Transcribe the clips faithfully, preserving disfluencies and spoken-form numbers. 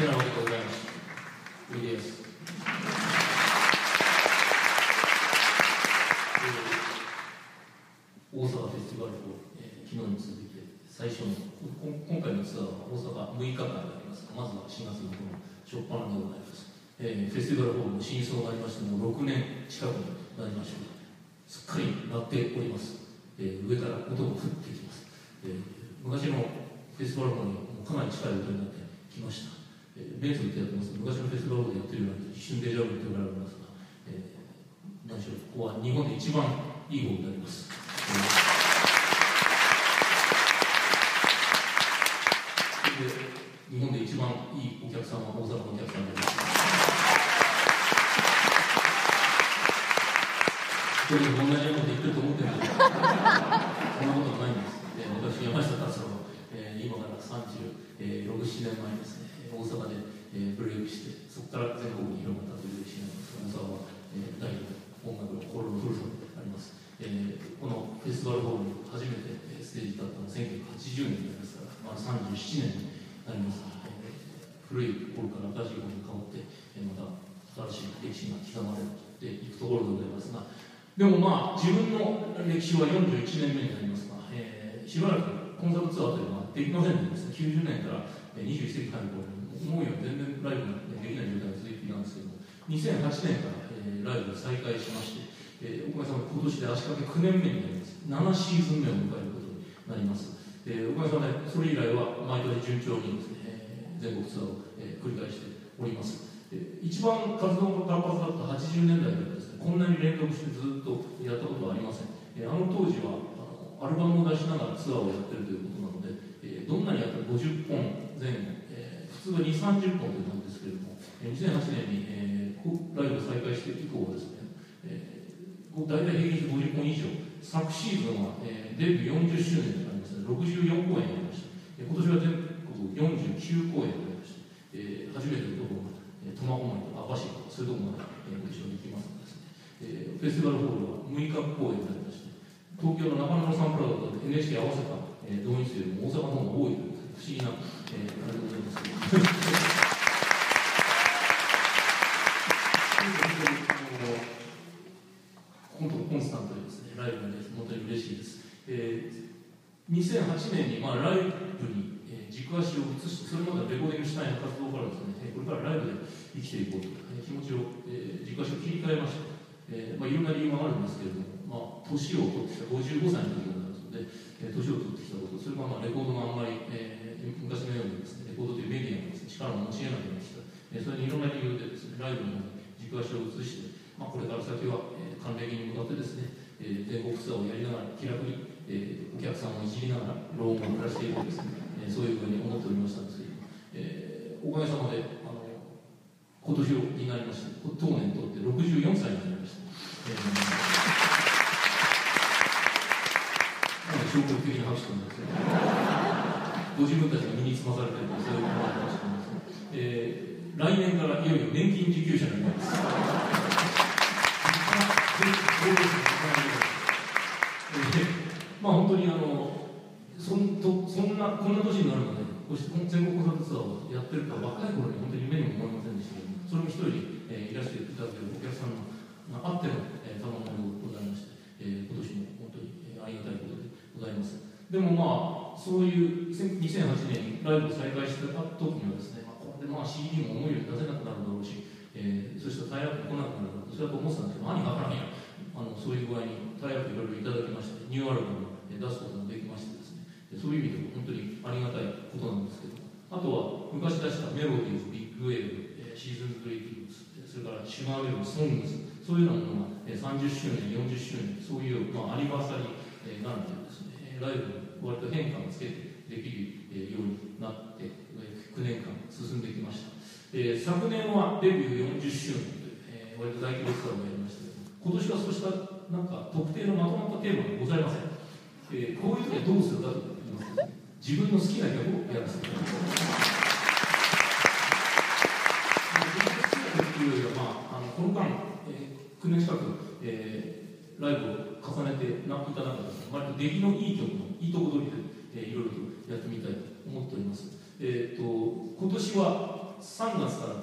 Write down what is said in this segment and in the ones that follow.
ではありがとうございます。いいです。大阪フェスティバルを、えー、昨日に続いて最初の今回のツアーは大阪むいかかんありますが、まずはしがつの初っ端でございます、えー、フェスティバルホールの真相がありましてもうろくねん近くになりましたがすっかりなっております、えー、上から音が降ってきます、えー、昔のフェスティバルホールにもかなり近い音になってきました、えー、ベンツってやってます昔のフェスティバルホールでやってるような一瞬デジャブって言われますが、えー、何しろここは日本で一番いいホールになります、えー日本で一番いいお客さんは大阪のお客さんです。一人同じようなこと言ってると思ってるんですけど、そんなことはないんです。で私、山下達郎、えー、今からさんじゅうろく、ななねんまえですね、大阪で、えー、ブレイクして、そこから全国に広がったという歴史なんですが、大阪は、えー、第二の音楽の心のふるさとであります、えー。このフェスティバルホールに初めてステージに立ったのはせんきゅうひゃくはちじゅうねんですから、まあ、さんじゅうななねん。ありますので、古い頃から新しい頃に変わってまた新しい歴史が刻まれていくところでございますが、でもまあ自分の歴史はよんじゅういちねんめになりますが、えー、しばらくコンサートツアーというのはできませんでですね、きゅうじゅうねんからにじゅういっせいき入る頃に思うように全然ライブができない状態が続いていたんですけども、にせんはちねんから、えー、ライブが再開しまして、えー、岡井さんは今年で足掛けきゅうねんめになります。ななシーズンめを迎えることになります。えー、おかげさまでそれ以来は毎年順調にですね、えー、全国ツアーを、えー、繰り返しております、えー、一番活動の活発だったはちじゅうねんだいからですね、こんなに連続してずっとやったことはありません、えー、あの当時はあのアルバムを出しながらツアーをやってるということなので、えー、どんなにやってもごじゅっぽんぜん後、えー、普通はにじゅう、さんじゅっぽんというなんですけれども、えー、にせんはちねんに、えー、ライブを再開して以降はですね、えー、大体平均してごじゅっぽん以上、昨シーズンは、えー、デビューよんじゅっしゅうねんでろくじゅうよんこうえんやりました。今年は全国よんじゅうきゅうこうえんやりました、えー、初めてのところが苫小牧とか網走とかそういうところまでご一緒に行きますので、ねえー、フェスティバルホールはむいかこうえんになりまして、東京の中野のサンプラザと エヌエイチケー 合わせた動員数よりも大阪の方が多いという不思議な、えー、あれでございますけど本当にコンスタントにですねライブが本当に嬉しいです、えーにせんはちねんに、まあ、ライブに、えー、軸足を移して、それまでレコーディングしたいな活動からですね、これからライブで生きていこうという気持ちを、えー、軸足を切り替えました、えーまあ、いろんな理由があるんですけれども、まあ、年を取ってきたごじゅうごさいの時になるので、えー、年を取ってきたこと、それからまあレコードがあんまり、えー、昔のようにですね、レコードというメディアの、ね、力を持ち得なくなってきた、えー、それにいろんな理由でですね、ライブの軸足を移して、まあ、これから先は、えー、還暦に向かってですね、えー、全国ツアーをやりながら気楽にえー、お客さんをいじりながらローンを暮らしているんですね、えー、そういうふうに思っておりましたんですけど、えー、おかげさまであの今年になりまして当年とってろくじゅうよんさいになりました、えー、なので消極的な拍手となりますけどご自分たちが身につまされているとそういうことになりましたんです、えー、来年からいよいよ年金受給者になりますまあ本当にあのそんとそんなこんな年になるので、こうして全国コンサートツアーをやってるとは若い頃に本当に夢にも思いませんでしたけど、それも一人で、えー、いらしていただけるお客さんがあってのたまものでございまして、えー、今年も本当に、えー、ありがたいことでございます。でもまあそういうにせんはちねんにライブを再開した時にはですね、まあ、これでまあ シーディー も思うように出せなくなるだろうし、えー、そして大学に来なくなるだろうと思ってたんですけど、何がわからんやあのそういう具合に大学いろいろいただきまして、ニューアルバム出すこともできましてですね、そういう意味でも本当にありがたいことなんですけど、あとは昔出したメロディーズ、ビッグウェーブ、シーズンズ・レイキングス、それからシュガーウェーブ、ソングス、そういうようなものがさんじゅっしゅうねん、よんじゅっしゅうねん、そういう、まあ、アニバーサリーなのでですね、ライブに割と変化をつけてできるようになって、きゅうねんかん進んできました。えー、昨年はデビューよんじゅっしゅうねんという、えー、割と大規模ツアーもやりましたけど、今年はそうしたなんか特定のまとまったテーマがございません。えー、こういう時はどうするかと言いますと、自分の好きな曲をやらせてください。自分の好きな曲というよりは、まあ、あのこの間、えー、きゅうねん近く、えー、ライブを重ねていた中で、割と出来のいい曲のいいとこ取りで、えー、いろいろとやってみたいと思っております。えー、と今年は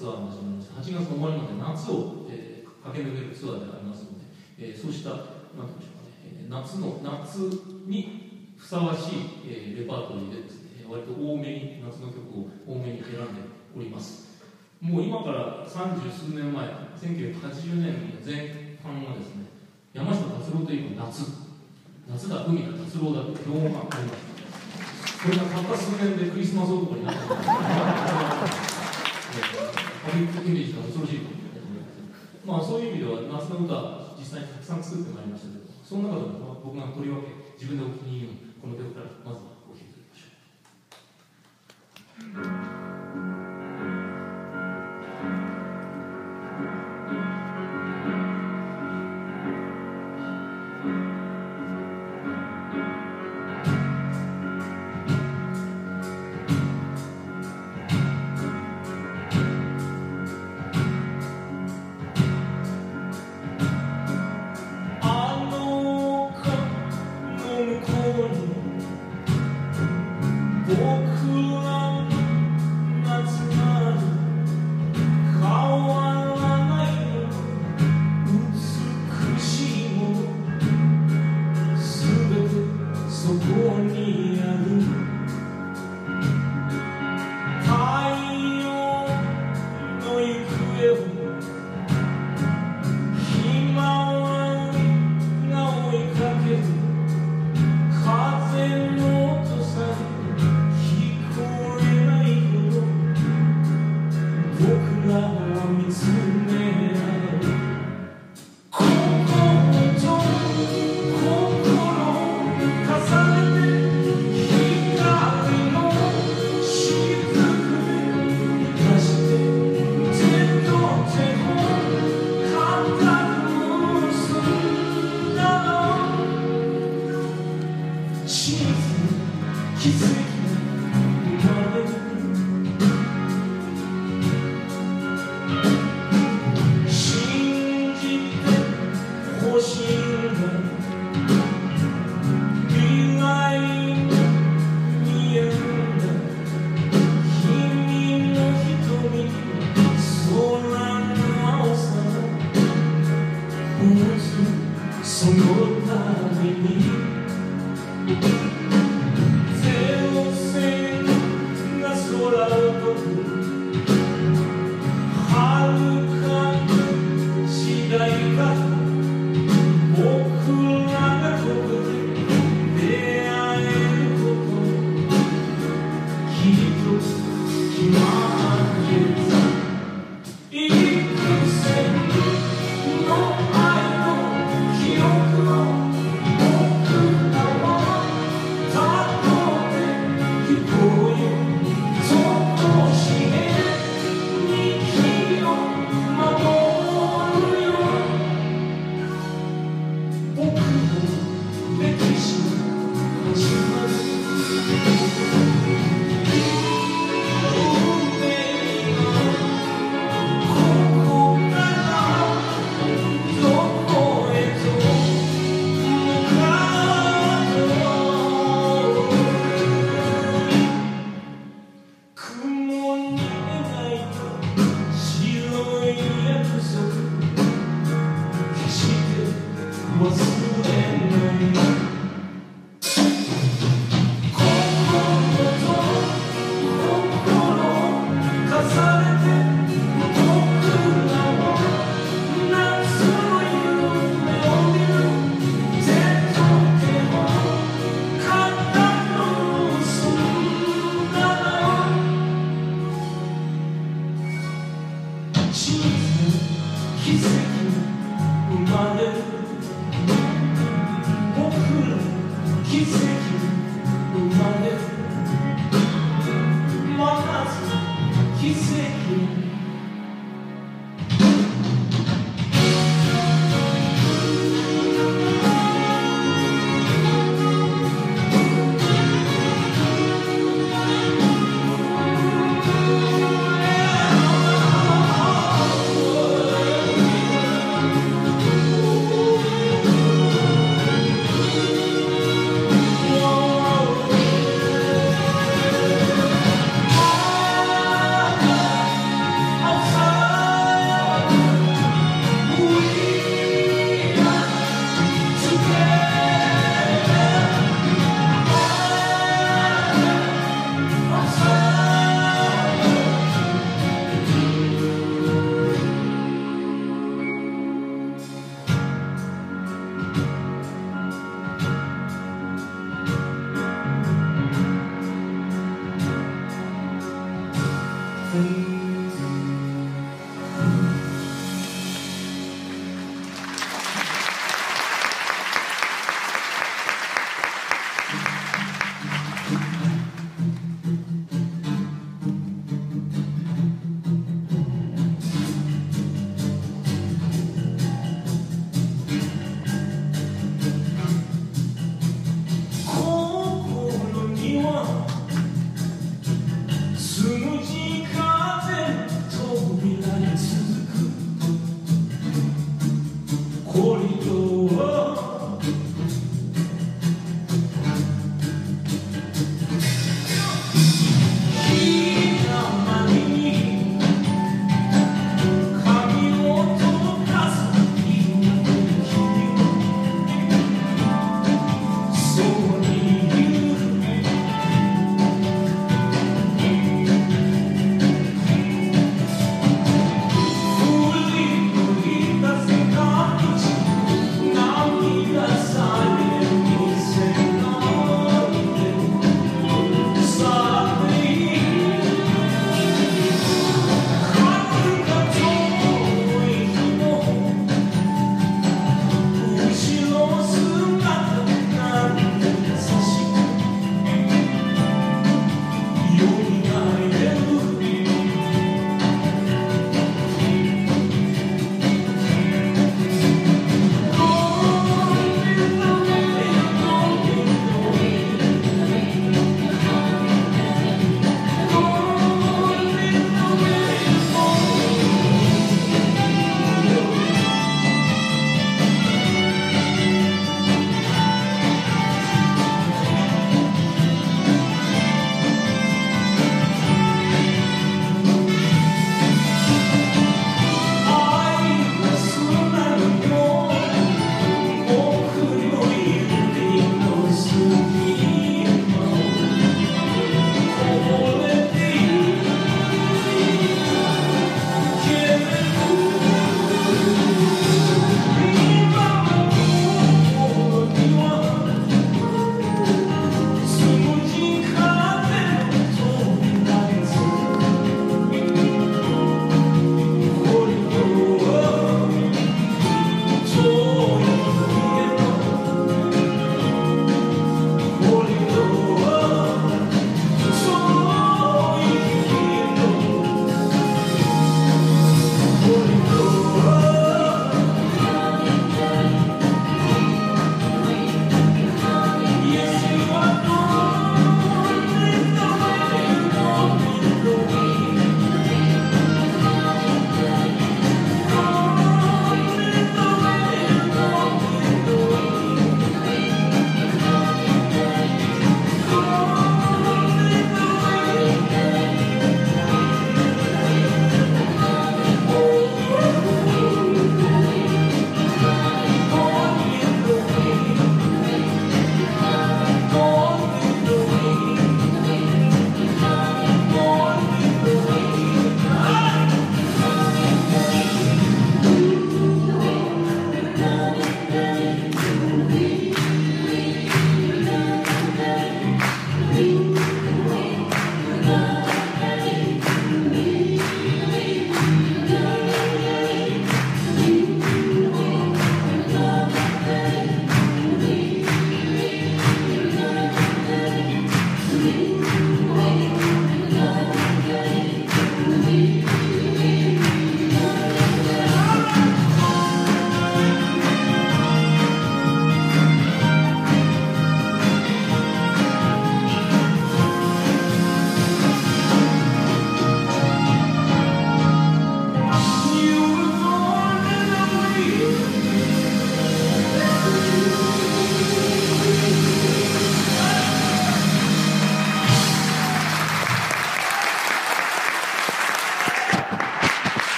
ツアーの始まります。はちがつの終わりまで夏を、えー、駆け抜けるツアーでありますので、えー、そうしたなんていうんでしょうかね、夏の夏にふさわしい、えー、レパートリーでですね、割と多めに夏の曲を多めに選んでおります。もう今から三十数年前、せんきゅうひゃくはちじゅうねんの前半はですね、山下達郎といえば夏、夏だ海だ達郎だと両方がありました。これがたった数年でクリスマス男になったんですよ。パブリックイメージが恐ろしいと思います。まあそういう意味では夏の歌実際にたくさん作ってまいりましたけど、その中でも僕がとりわけ自分でお気に入りのこの曲からまずはご聴きいただきましょう。「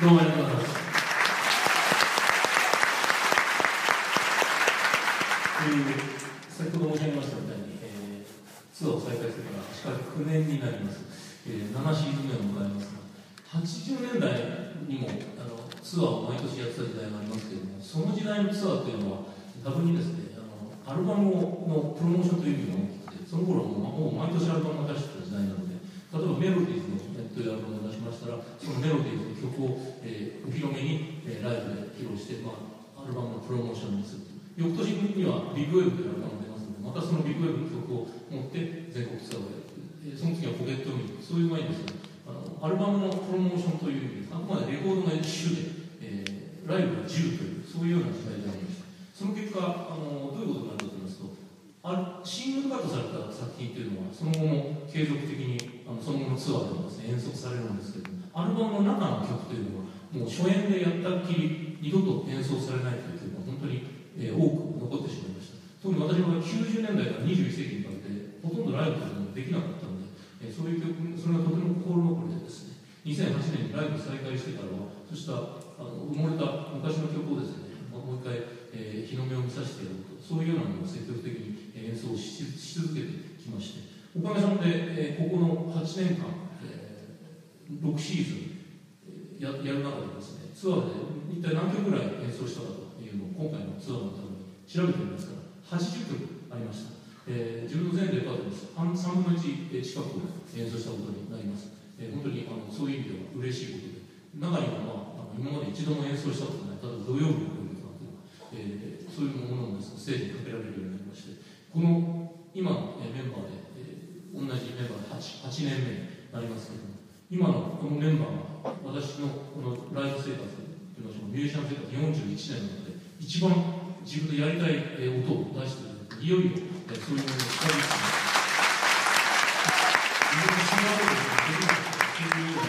どうもありがとうございます。えー、先ほど申し上げましたみたいに、えー、ツアーを再開してからしかくきゅうねんになります、えー、ななシーズン目を迎えますが、はちじゅうねんだいにもあのツアーを毎年やってた時代がありますけれども、その時代のツアーというのは逆にですね、あのアルバムのプロモーションという意味が大きくて、その頃はもう毎年アルバムが出してた時代なので、例えばメロディーズのというアルバムを出しましたら、そのメロディーズの曲を、えー、お披露目に、えー、ライブで披露して、まあ、アルバムのプロモーションにすると。翌年にはビッグウェーブというアルバムが出ますので、またそのビッグウェーブの曲を持って全国ツアーをやる、えー、その次はポケットミー、そういう前にですね、あのアルバムのプロモーションというより、あくまでレコードがいっしゅうで、えー、ライブがじゅうという、そういうような時代でありました。その結果あの、どういうことになるかと言いますと、あシングルカットされた作品というのは、その後も継続的にあのその後のツアーでもですね、演奏されるんですけど、アルバムの中の曲というのはもう初演でやったっきり二度と演奏されないという曲が本当に、えー、多く残ってしまいました。特に私はきゅうじゅうねんだいからにじゅういっせいきにかけてほとんどライブというのができなかったので、えー、そういう曲、それがとても心残りでですね、にせんはちねんにライブ再開してからはそうしたあの埋もれた昔の曲をですね、まあ、もう一回、えー、日の目を見させてやると、そういうようなものを積極的に演奏し続けてきまして、おかげさまで、えー、ここのはちねんかん、えー、ろくシーズン や, やる中でですね、ツアーで一体何曲ぐらい演奏したかというのを今回のツアーのために調べてみますから、はちじゅっきょくありました。えー、自分の全レパートリーです。さんぶんのいち近く演奏したことになります。えー、本当にあのそういう意味では嬉しいことで、中には、まあ、今まで一度も演奏したことない、例えば土曜日の曲とか、えー、そういうものをですね、ステージにかけられるようになりまして、この今のメンバーで同じメンバーで 8, はちねんめになりますけれども、今のこのメンバーが私のこのライブ生活というのは、ミュージシャン生活よんじゅういちねんなので、一番自分でやりたい音を出している、いよいよそういうものを使いますので、自分の違うことができるの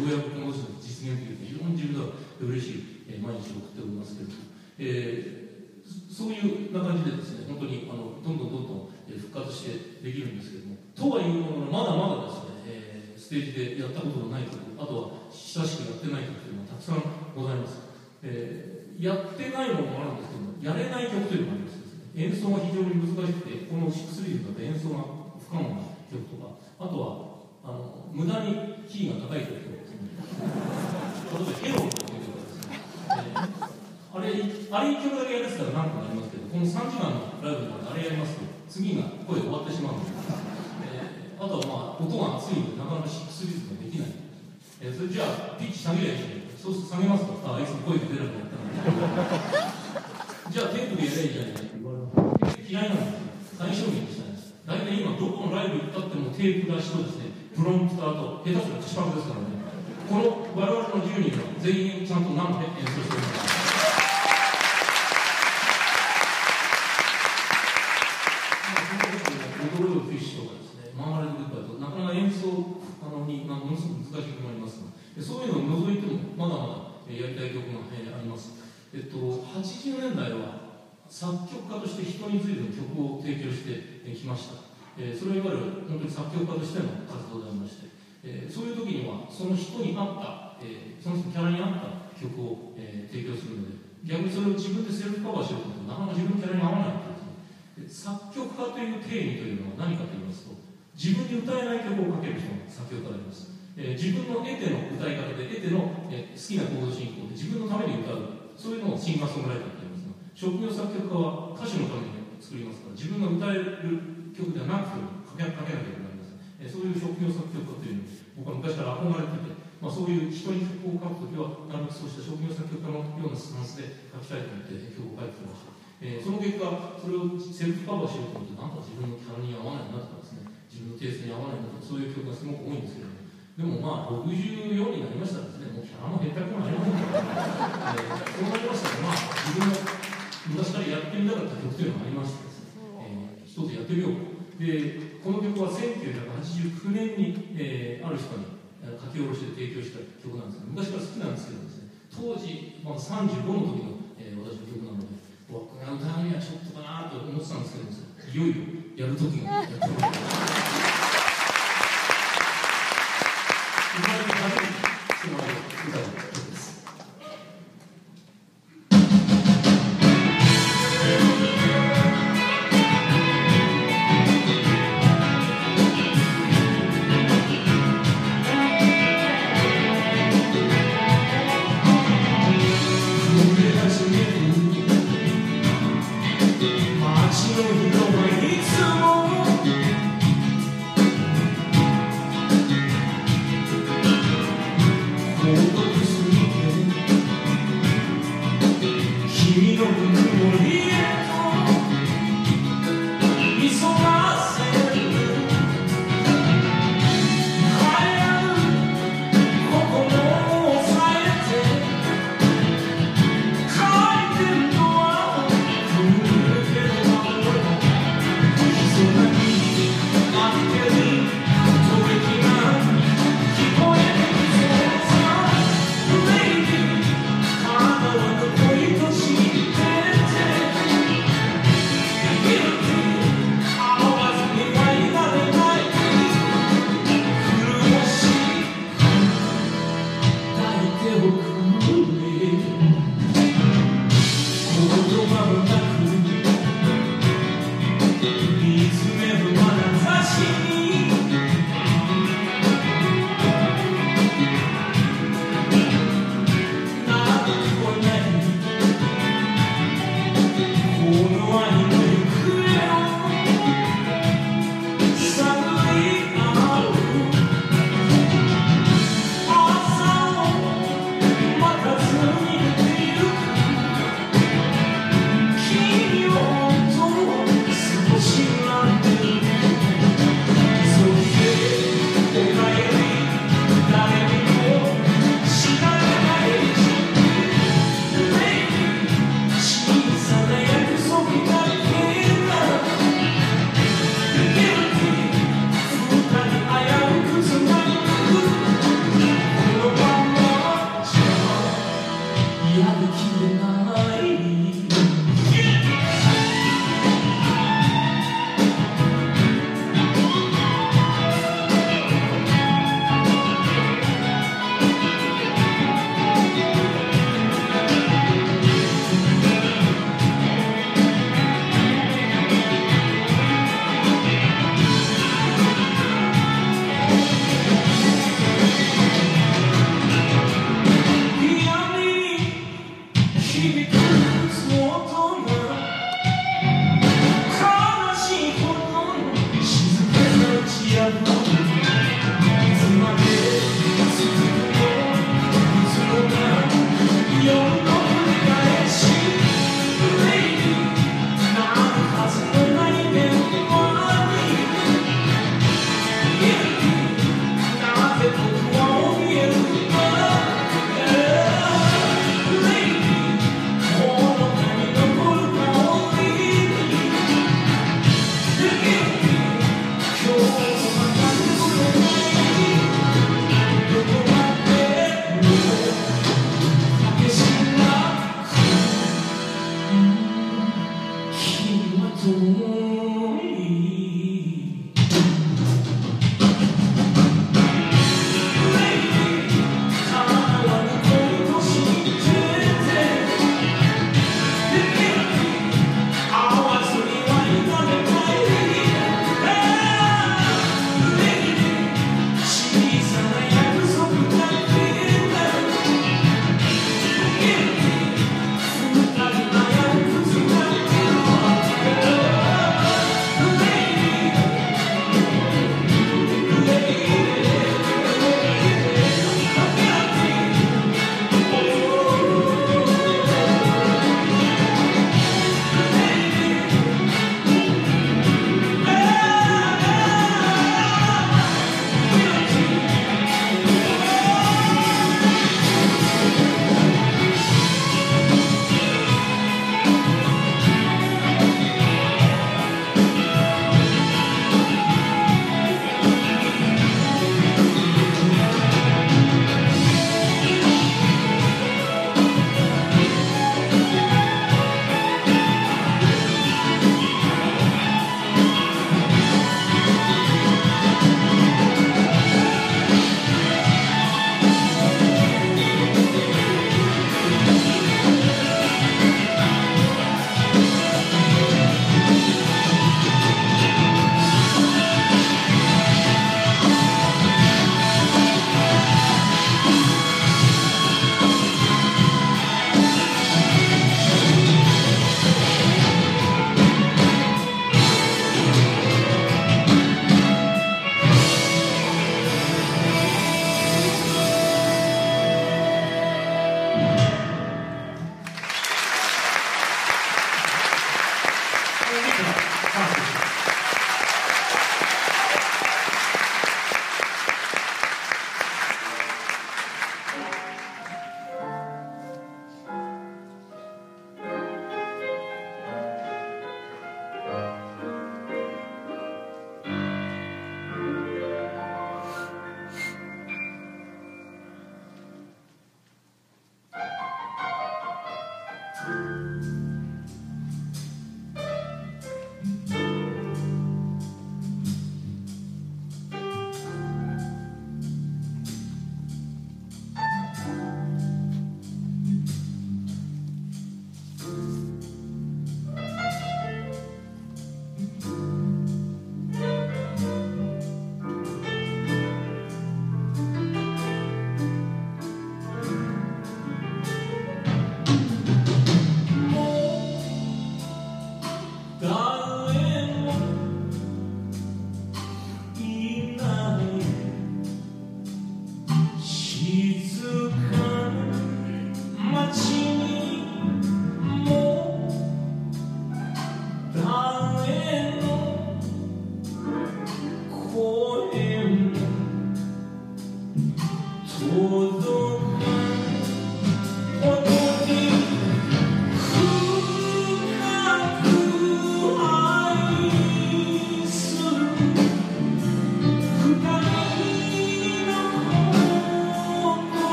で、今、ようやくこの年の実現というのは、非常に自分では嬉しい毎日を送っておりますけれども、えー、そういうな感じでですね、本当にあのどんどんどんどん復活してできるんですけれども、とはいうものの、まだまだですね、えー、ステージでやったことがない曲、あとは親しくやってない曲というのがたくさんございます。えー、やってないものもあるんですけども、やれない曲というのもあります、ね。演奏が非常に難しくて、このろくシーズンだと演奏が不可能な曲とか、あとはあの無駄にキーが高い曲とかですね、例えばヘロンという曲ですね、えー、あれ、あれいっきょくだけやれてたらなんとかなりますけど、このさんじかんのライブの中であれやりますと、次が声終わってしまうので、えー、あとはまあ音が熱いのでなかなかシックスリズムができない、えー、それじゃあピッチ下げりゃいいじゃない、そうすると下げますと、あいつも声が出なくなったのでじゃあテープでやりゃいいじゃないかって言われて、嫌いなんですよ、最小限にしたいんです。大体今どこのライブ行ったってもテープ出しとですね、プロンプターと下手すら口パクですからね、この我々のじゅうにんが全員ちゃんと何で演奏してるのか、そういうのを除いてもまだまだやりたい曲があります。えっと、はちじゅうねんだいは作曲家として人に随分曲を提供してきました。えー、それはいわゆる本当に作曲家としての活動でありまして、えー、そういう時にはその人に合った、えー、その人のキャラに合った曲を、えー、提供するので、逆にそれを自分でセルフカバーしようと思うとなかなか自分のキャラに合わないんですね。で、作曲家という定義というのは何かと言いますと、自分で歌えない曲をかける人が作曲家であります。えー、自分の得手の歌い方で、得手の、えー、好きなコード進行で自分のために歌う、そういうのをシンガーソングライターと言いますが、職業作曲家は歌手のために作りますから、自分が歌える曲ではなくても書けなきゃいけないんです。えー、そういう職業作曲家というのに僕は昔から憧れてて、まあ、そういう人に曲を書くときはなるべくそうした職業作曲家のようなスタンスで書きたいと思って曲を書いてきました。えー、その結果、それをセルフカバーしようと思って、なんか自分のキャラに合わないなとかですね、自分のテイストに合わないなとか、そういう曲がすごく多いんですけど、でもまあろくじゅうよんになりましたらですね、もうキャラも減ったくもありませんから、えー、そうなりましたら、まあ、自分の昔からやってみたかった曲というのがありましてですね、えー、一つやってみようと。で、この曲はせんきゅうひゃくはちじゅうきゅうねんに、えー、ある人に書き下ろして提供した曲なんですけど、昔から好きなんですけどですね、当時、まあ、さんじゅうごの時の、えー、私の曲なので、わこれは歌うにはちょっとかなと思ってたんですけど、いよいよやる時がやっております。Thank you.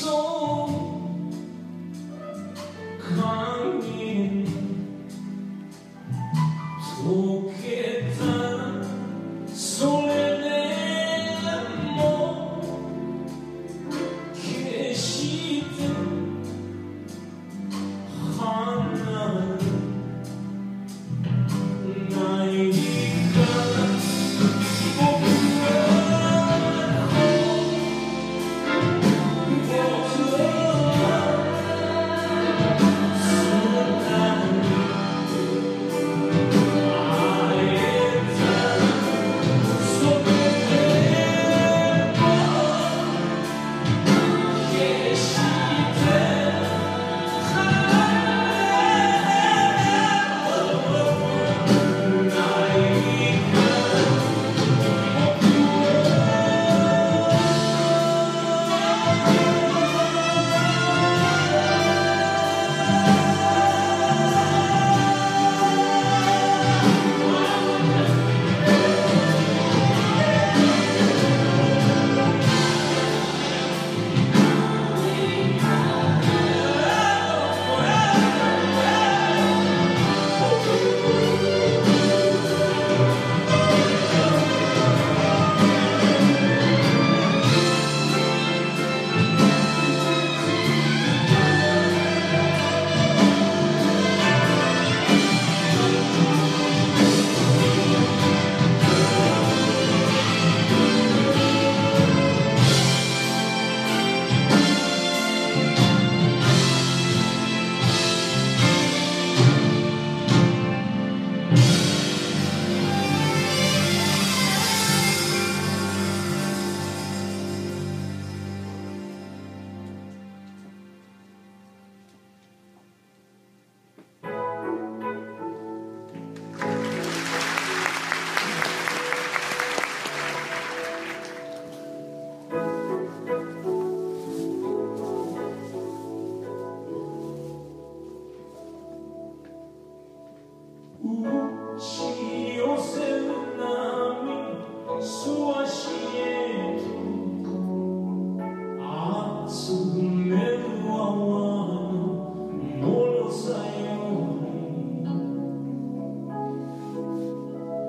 soul come in. So get done, so let them all kiss it. Hana, nai.「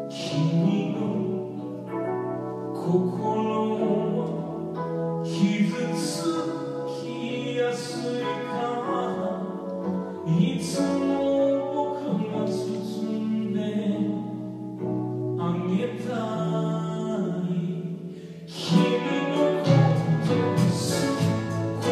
君のことすっ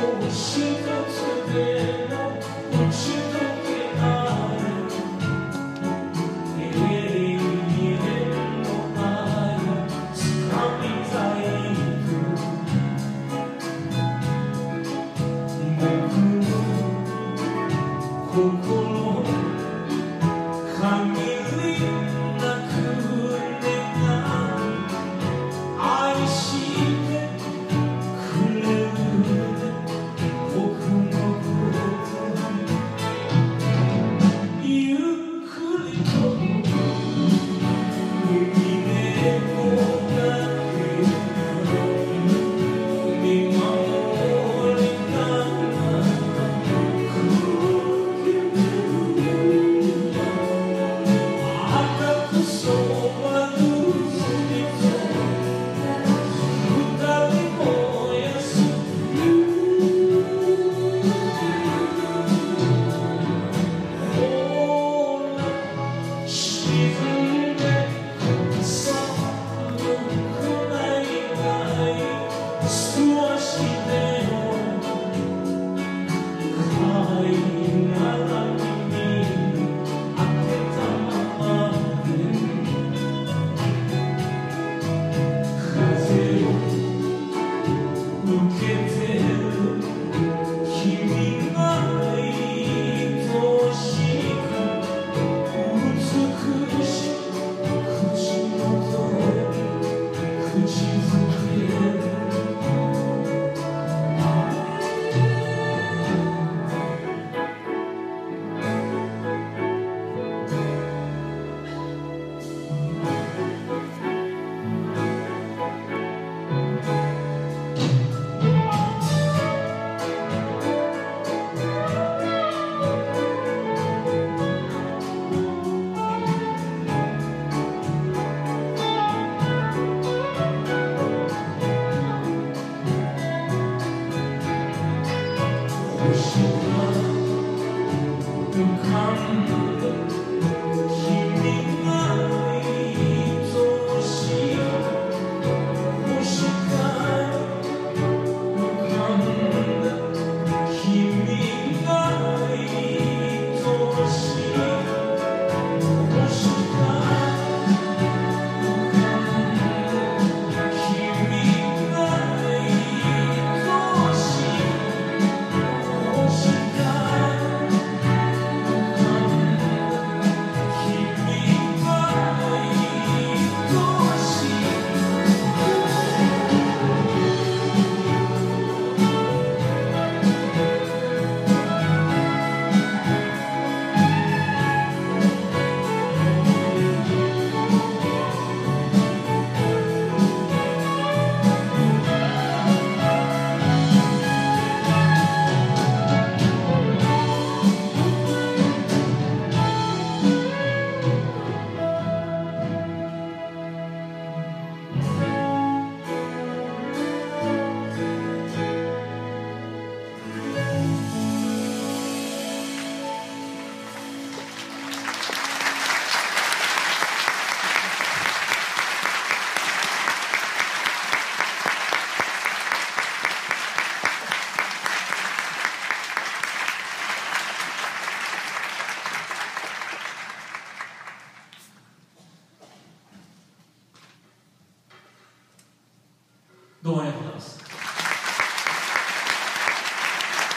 どうもありがとうございます。え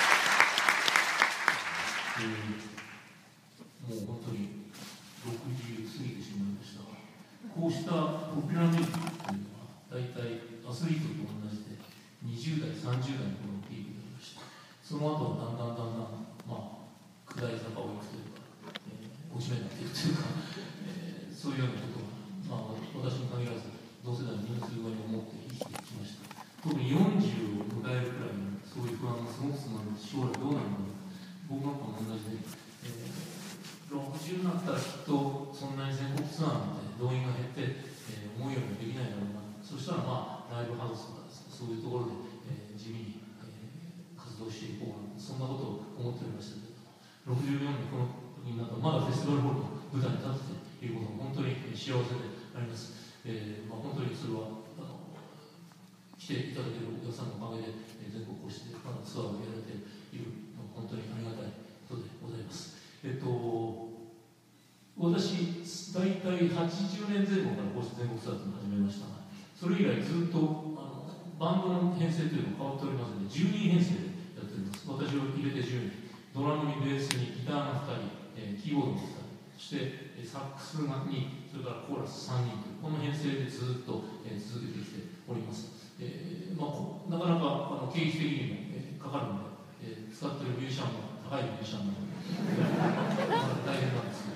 ー、もう本当にろくじ過ぎてしまいましたが、こうしたポピュラーミュージックというのは大体アスリートと同じでにじゅう代さんじゅう代の頃のピークでありました。その後はだんだんだんだん、まあ、下り坂を行くというか、えー、落ち目になっていくというか、えー、そういうようなことは、まあ、私に限らず同世代のみんなするように思って特によんじゅうを迎えるくらいのそういう不安がすごくすまる。将来どうなるのか、僕なんかも同じで、えー、ろくじゅうになったらきっとそんなに全国ツアーなんて動員が減って、えー、思うようにできないだろうな。そしたらまあライブハウスとかそういうところで、えー、地味に、えー、活動していこう、そんなことを思っておりましたけど、ろくじゅうよんのこの時になったらまだフェスティバルホールの舞台に立つということが本当に幸せであります。えーまあ、本当にそれは来ていただけるお客さんのおかげで、えー、全国をしてまだツアーをやられている、本当にありがたいことでございます。えっと私大体はちじゅうねん前後からこうして全国ツアーを始めましたが、それ以来ずっとあのバンドの編成というのは変わっておりますので、じゅうにん編成でやっております。私を入れてじゅうにん、ドラムにベースにギターがふたり、えー、キーボードがふたり、そしてサックスがに、それからコーラスさんにんというこの編成でずっと、えー、続けてきております。えーまあ、なかなかあの経費的にも、えー、かかるので、えー、使っているミュージシャンも高いミュージシャンなので大変なんですけ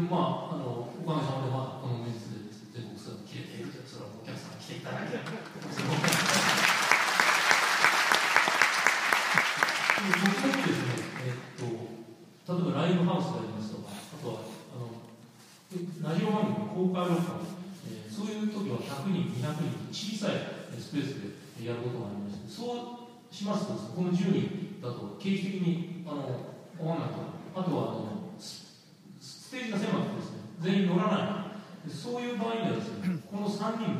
ど、えー、でもまあ、あのおかげさまでまあこの水で全国ツアーが切れているという、それはお客さんが来ていただいてそれは直接ですね、えー、っと例えばライブハウスでありますとか、あとはあのラジオ番組の公開録音、そういう時はひゃくにん、にひゃくにん、小さいスペースでやることがありまして、そうしますと、このじゅうにんだと経費的にあの終わらないと、あとはあの ス, ステージが狭くてですね、全員乗らない、そういう場合にはですね、このさんにん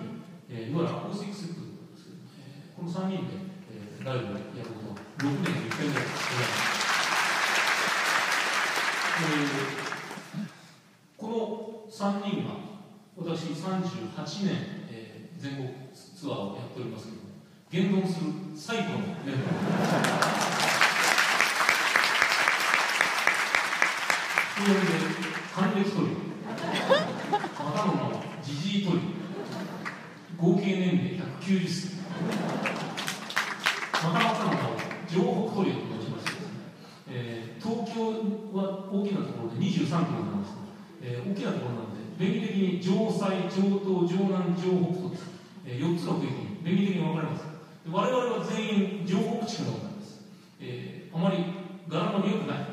で、えー、いわゆるアコースティックセットですけど、えー、このさんにんで、えー、ライブをやることはろくねんにいっかいぐらいです。このさんにんが私さんじゅうはちねん、えー、全国ツアーをやっておりますけど、現存する最古のメンバーというわけで、還暦トリオ、またの名はジジイトリオ、合計年齢ひゃくきゅうじゅっさい、またまたの名は城北トリオと申しまして、えー、東京は大きなところでにじゅうさんキロになります、えー、大きなところなんで便宜的に城西、城東、城南、城北とです、えー、よっつの区域に便宜的に分かれます。で、我々は全員城北地区の方なんです、えー、あまり柄の良くない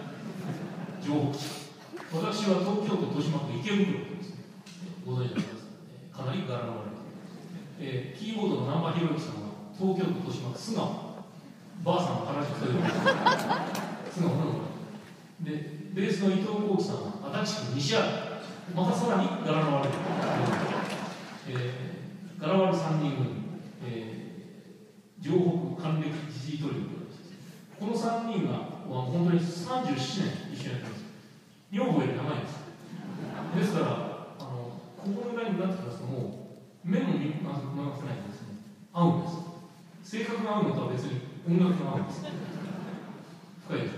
城北地区。私は東京都豊島区池袋とですね、ご存知の方です、えー、かなり柄の悪い、えー、キーボードの南波博之さんは東京都豊島区菅生、ばあさんの原宿人でもで、ベースの伊藤浩樹さんは新しく西原、またさらに柄の悪い、えー、柄悪さんにん組、えー、城北、還暦、ジジイトリオ、このさんにんは本当にさんじゅうななねん一緒にやってます。女房より長いです。ですから、あのここのぐらいになってきますと、もう目も見えなくないんですね。合うんです。性格が合うのとは別に音楽が合うんです。深いでしょ。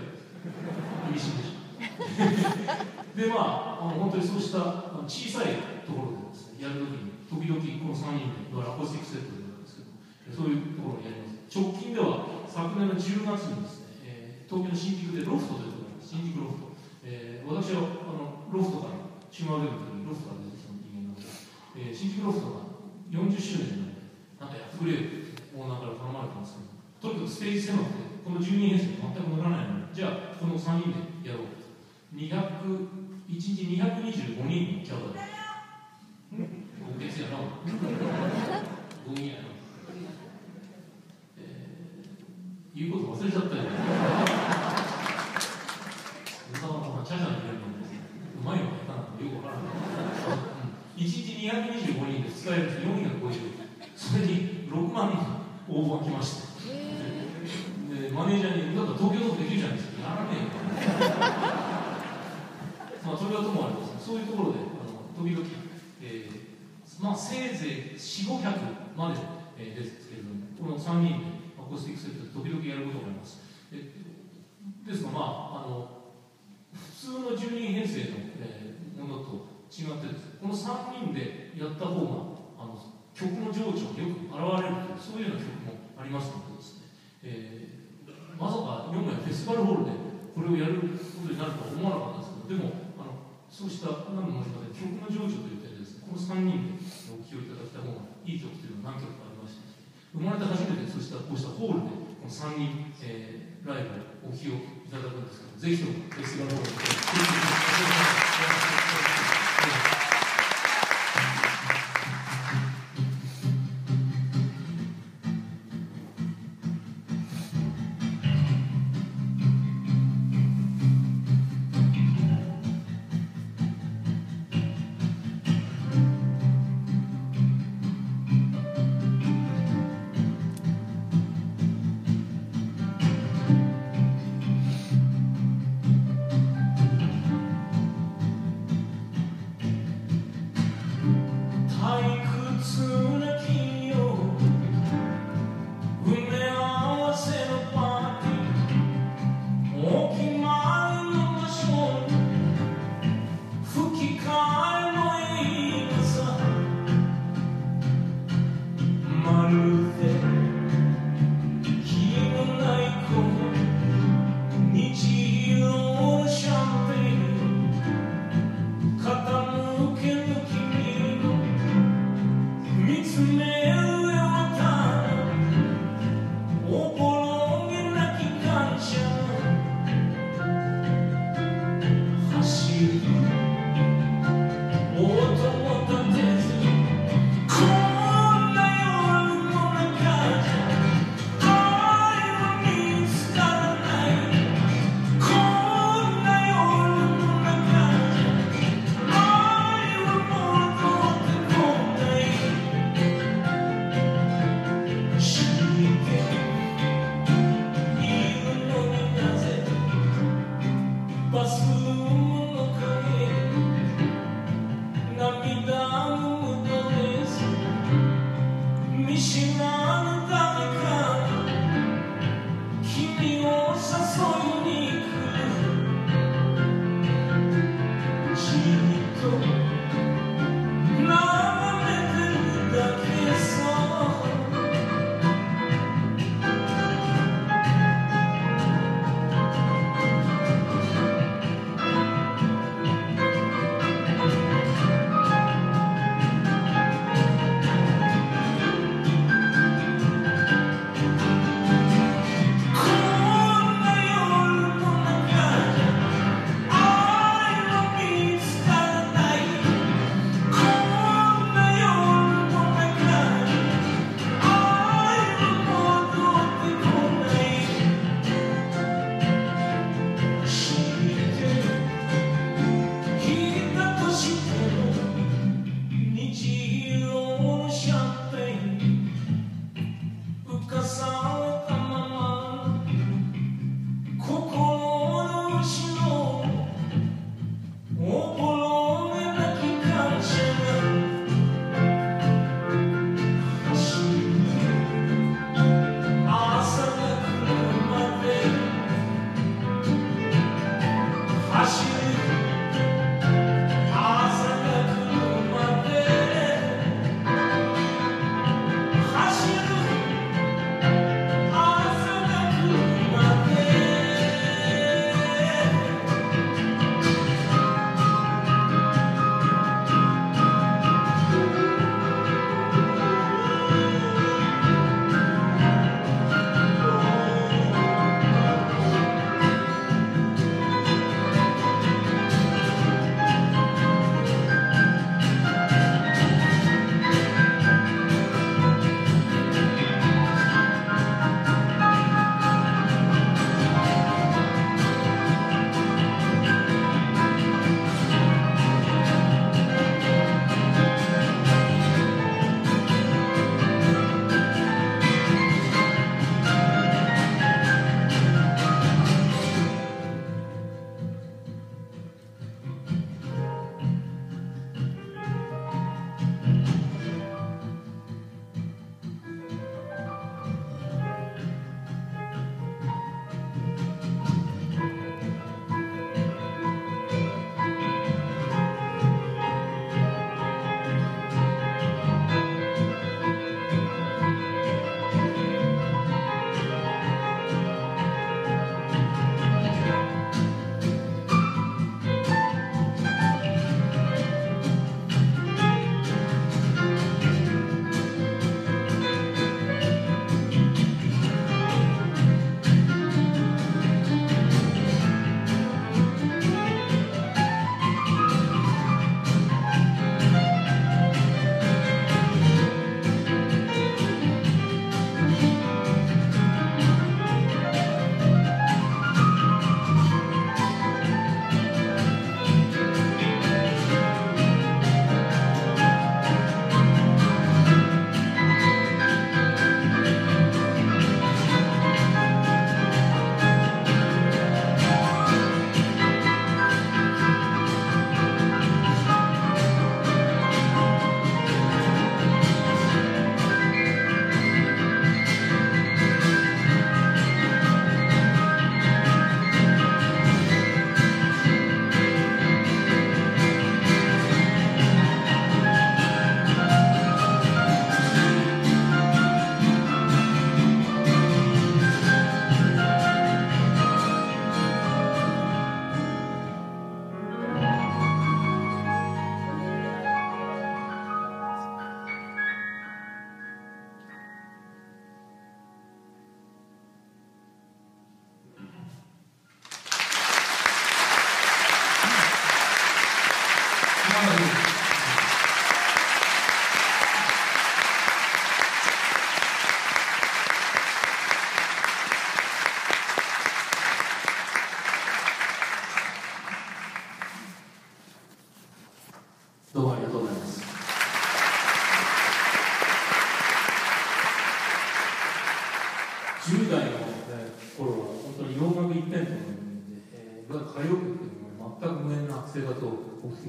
厳しいでしょ。で、まあ、あの本当にそうした小さいところでですね、やるときに、時々このさんにんで、アコースティックセットでやるんですけど、そういうところをやります。直近では、昨年のじゅうがつにですね、東京の新宿でロフトというところがあります。新宿ロフト。えー、私はあのロフトから、シュマーベルというロフトから出てきた人間なので、えー、新宿ロフトがよんじゅっしゅうねんになって、なんかやってくれるってオーナーから頼まれたんですけど、とにかくステージ狭くて、このじゅうにへんせい全く乗らないので、じゃあこのさんにんでやろうと。いちにちにひゃくにじゅうごにんのキャパで。ごけつやな。ごみやな。えー、言うこと忘れちゃったよね。チャチャに入れるので、うまいのか下手なのかよくわからない。いちにちにひゃくにじゅうごにんで使える人よんひゃくごじゅう。それにろくまんにん応募が来ました。で、マネージャーに、だったら東京ドームできるじゃないですか。やらねえよ。まあ、それはともあれです。そういうところで、あの時々、えー、まあ、せいぜいよんひゃく、ごひゃくまで、えー、ですけれども、このさんにんでアコースティックセットで時々やることがあります。えですが、まあ、あの、普通のじゅうにへんせいの、えー、ものと違ってです、ね、このさんにんでやった方があの曲の情緒がよく現れるという、そういうような曲もありますのでですね、えー、まさか日本やフェスティバルホールでこれをやることになるとは思わなかったんですけど、でもあのそうした何の中で曲の情緒という点です、ね、このさんにんでお聴きいただいた方がいい曲というのは何曲かありましたし、生まれて初めてそうしたこうしたホールでこのさんにん、えー、ライブをお聴きをいただくんですけど、ぜひともフェスティバルホールで「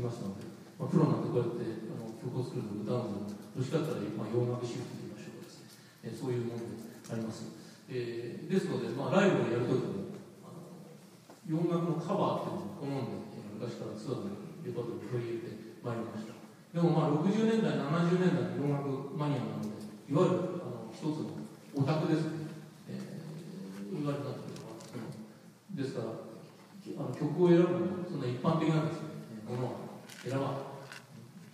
ますので、まあ、プロなんてこうやってあの曲を作るの歌うのどっちかというと、まあ、洋楽シフトといいましょうかですね、えー、そういうものであります、えー、ですので、まあ、ライブをやるときも洋楽のカバーっていうのを好んで昔からツアーのレパートリーを取り入れてまいりました。でもまあろくじゅうねんだいななじゅうねんだいの洋楽マニアなので、いわゆるあの一つのオタクですね、えー、言われたというのは、うん、ですからあの曲を選ぶのはそんな一般的なんですよね。ものは選ば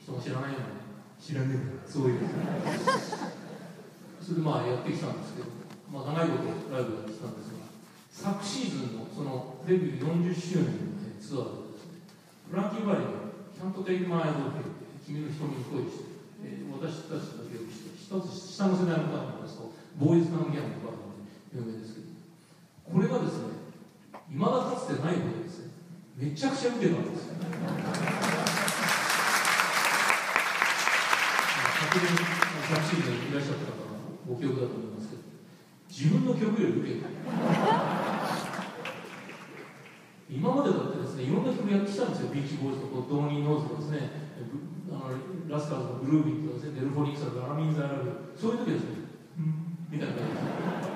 人も知らないような知らないようなそういうそれでまあやってきたんですけど、まあ、長いことライブやってきたんですが、昨シーズンのそのデビューよんじゅっしゅうねんの、ね、ツアーでですね、フランキー・バリーの「Can't Take My Eyes Off You」君の瞳に恋して、えー、私たちだけをして一つ下の世代の方なんですとボーイズ・ナン・ギャンの方なんで有名ですけど、これがですねいまだかつてないほどですね、めちゃくちゃウケたんですよ。昨年昨シーズンいらっしゃった方はご記憶だと思いますけど、自分の曲よりウケた今までだってですね、いろんな曲やってきたんですよ。ビーチボーイズとかドーニー・ノーズとかですね、あのラスカルズのグルービーとかですね、デルフォニックスとかアラミン・ザ・ラブ、そういう時はですね、うんみたいな感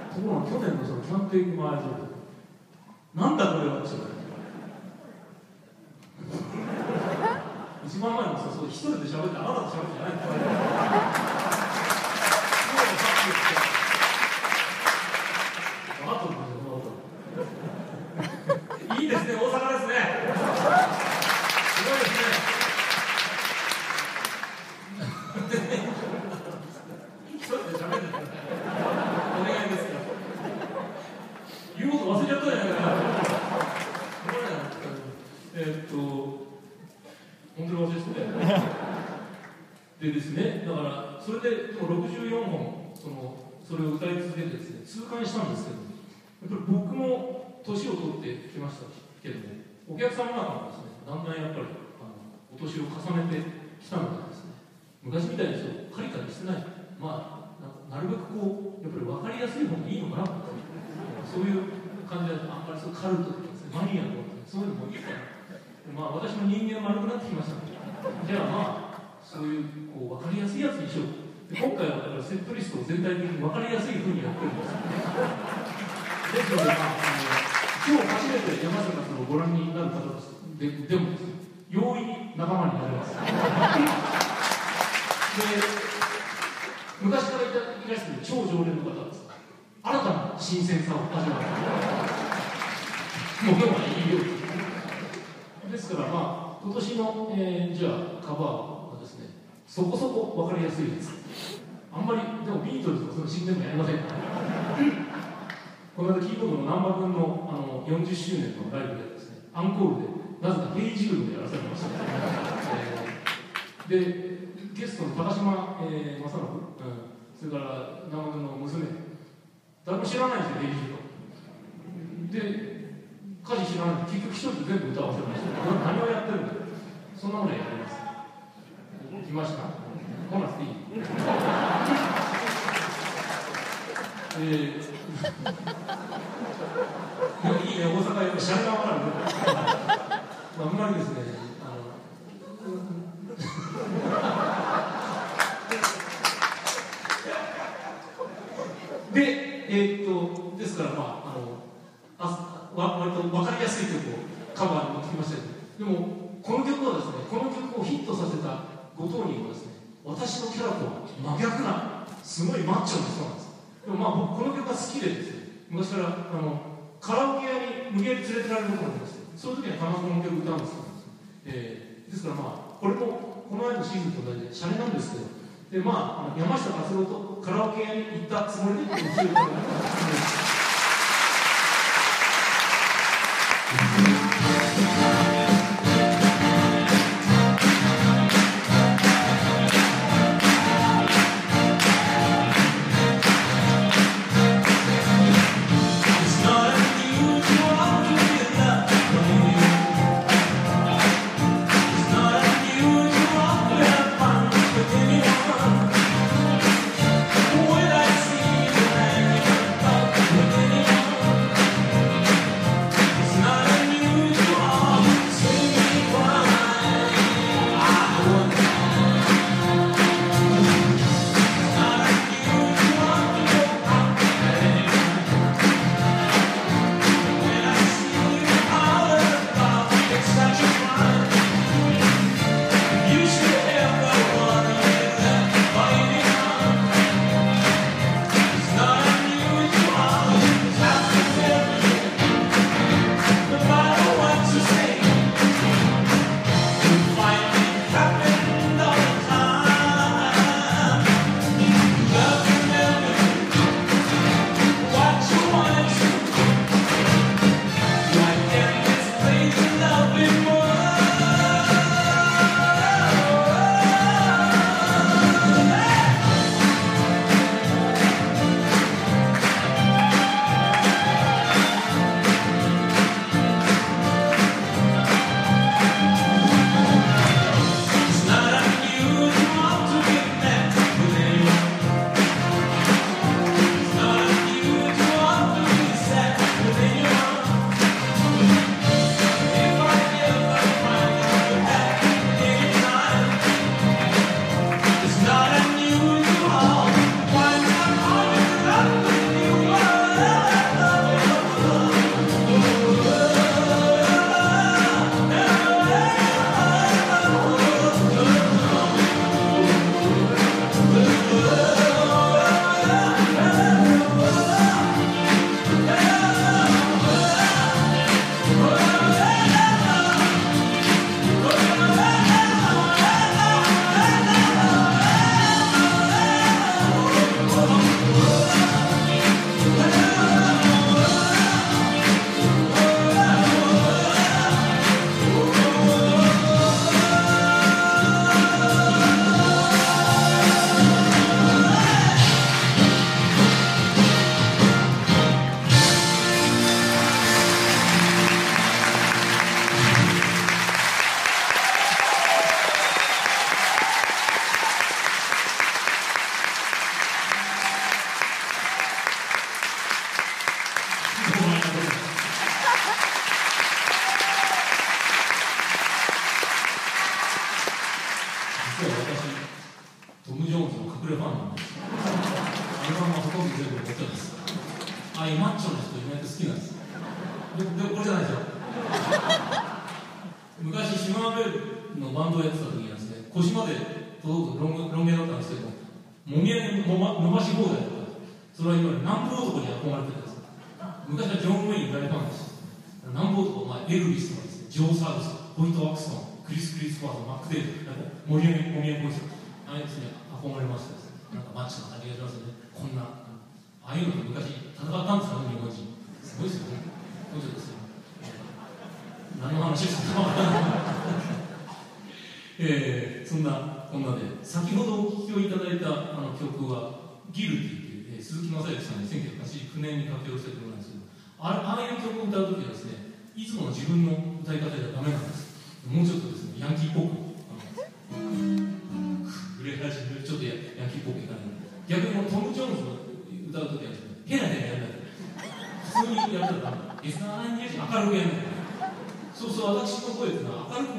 じです。ところが去年のそのキャンティングマイズなんだこれはって言われて一番前のさ、そう一人で喋ってあなたと喋るんじゃないって言われてあなたの話だ、いいですね、大阪ですねすごいですね一人で喋るんじゃないお願いですから言うこと忘れちゃったじゃないかなえっと、本当に忘れててでですね、だからそれでろくじゅうよんほん そのそれを歌い続けてですね、痛感したんですけど、やっぱり僕も年を取ってきましたけども、お客様なんかもですね、だんだんやっぱりあのお年を重ねてきたのでですね、昔みたいにそうカリカリしてない、まあ な, なるべくこう、やっぱり分かりやすい方がいいのかなとそういう感じで、あんまりそうカルトとかですね、マニアとかそういうのもいいかな、まあ、私も人間丸くなってきましたので、じゃあまあそういう、こう分かりやすいやつにしよう。で今回はだからセットリストを全体的に分かりやすいふうにやってるんですよね。ですので、まあ、今日初めて山坂さんをご覧になる方です で, でもですね、容易に仲間になれますで昔からいらっしゃる超常連の方です。新たな新鮮さを味わうものはいいようですから、まあ、今年の、えー、じゃあカバーはですね、そこそこ分かりやすいです。あんまり、でもビートルズとかその新年もやりませんこの間キーボードの難波君の、あのよんじゅっしゅうねんのライブでですね、アンコールでなぜかヘイジュールでやらされました、えー、で、ゲストの高島、えー、正信、うん、それから難波君の娘、誰も知らないですよ、ヘイジュールで歌詞知らないで、結局一人で全部歌わせました。何をやってるんだよ。そんなものやります。来ました。来なくていい。えー、いいね、大阪やっぱシャレが分かるね。まあ、うまいですね。あので、えー、っと、ですから、まあ、あの、あわ割と分かりやすい曲をカバーに持ってきましたけど、でもこの曲はですね、この曲をヒットさせたご当人はですね、私のキャラとは真逆なすごいマッチョの人なんです。でもまあ僕この曲が好きでですね、昔からあのカラオケ屋に無理やり連れてられると思うんです。そういう時に必ずこの曲歌うんですよ、えー、ですからまあこれもこの間のシーズンと同じでシャレなんですけど、でまあ山下達郎とカラオケ屋に行ったつもりで一応歌うんですでもこれじゃないですよ昔シマーベルのバンドをやってた時にはですね、腰まで届くロン毛だったんですけど、もみあげ伸ばし放題とか、それはいわゆる南部男に憧れてたんです。昔はジョン・ウェイン大ファンです。南部男はエルビスとかですね、ジョー・サウス、ホイト・ワクソン、クリス・クリス・ファーズ、マック・デール、なんか盛り上げ、盛り上げポイント、ああいうですね、憧れましたですね。なんかマッチな感じがしますよね。こんなああいうのと昔戦ったんですかね、日本人。すごいですよね。どういうことですよ。何の話をしてたのか、えー、そんなこんなで、先ほどお聴きをいただいたあの曲は「ギルティ」という、えー、鈴木雅之さんにせんきゅうひゃくはちじゅうきゅうねんに書き下ろした曲なんですけど、ああいう曲を歌う時はですね、いつもの自分の歌い方じゃダメなんです。もうちょっとですね、ヤンキーっぽくフレラジルちょっと ヤ, ヤンキーっぽくいかない。逆にトム・ジョーンズの歌う時はですね、ヘラヘラやらない、普通にやったらダメ、餌洗いにやし明るくやらない。そうすると私の声というのは明る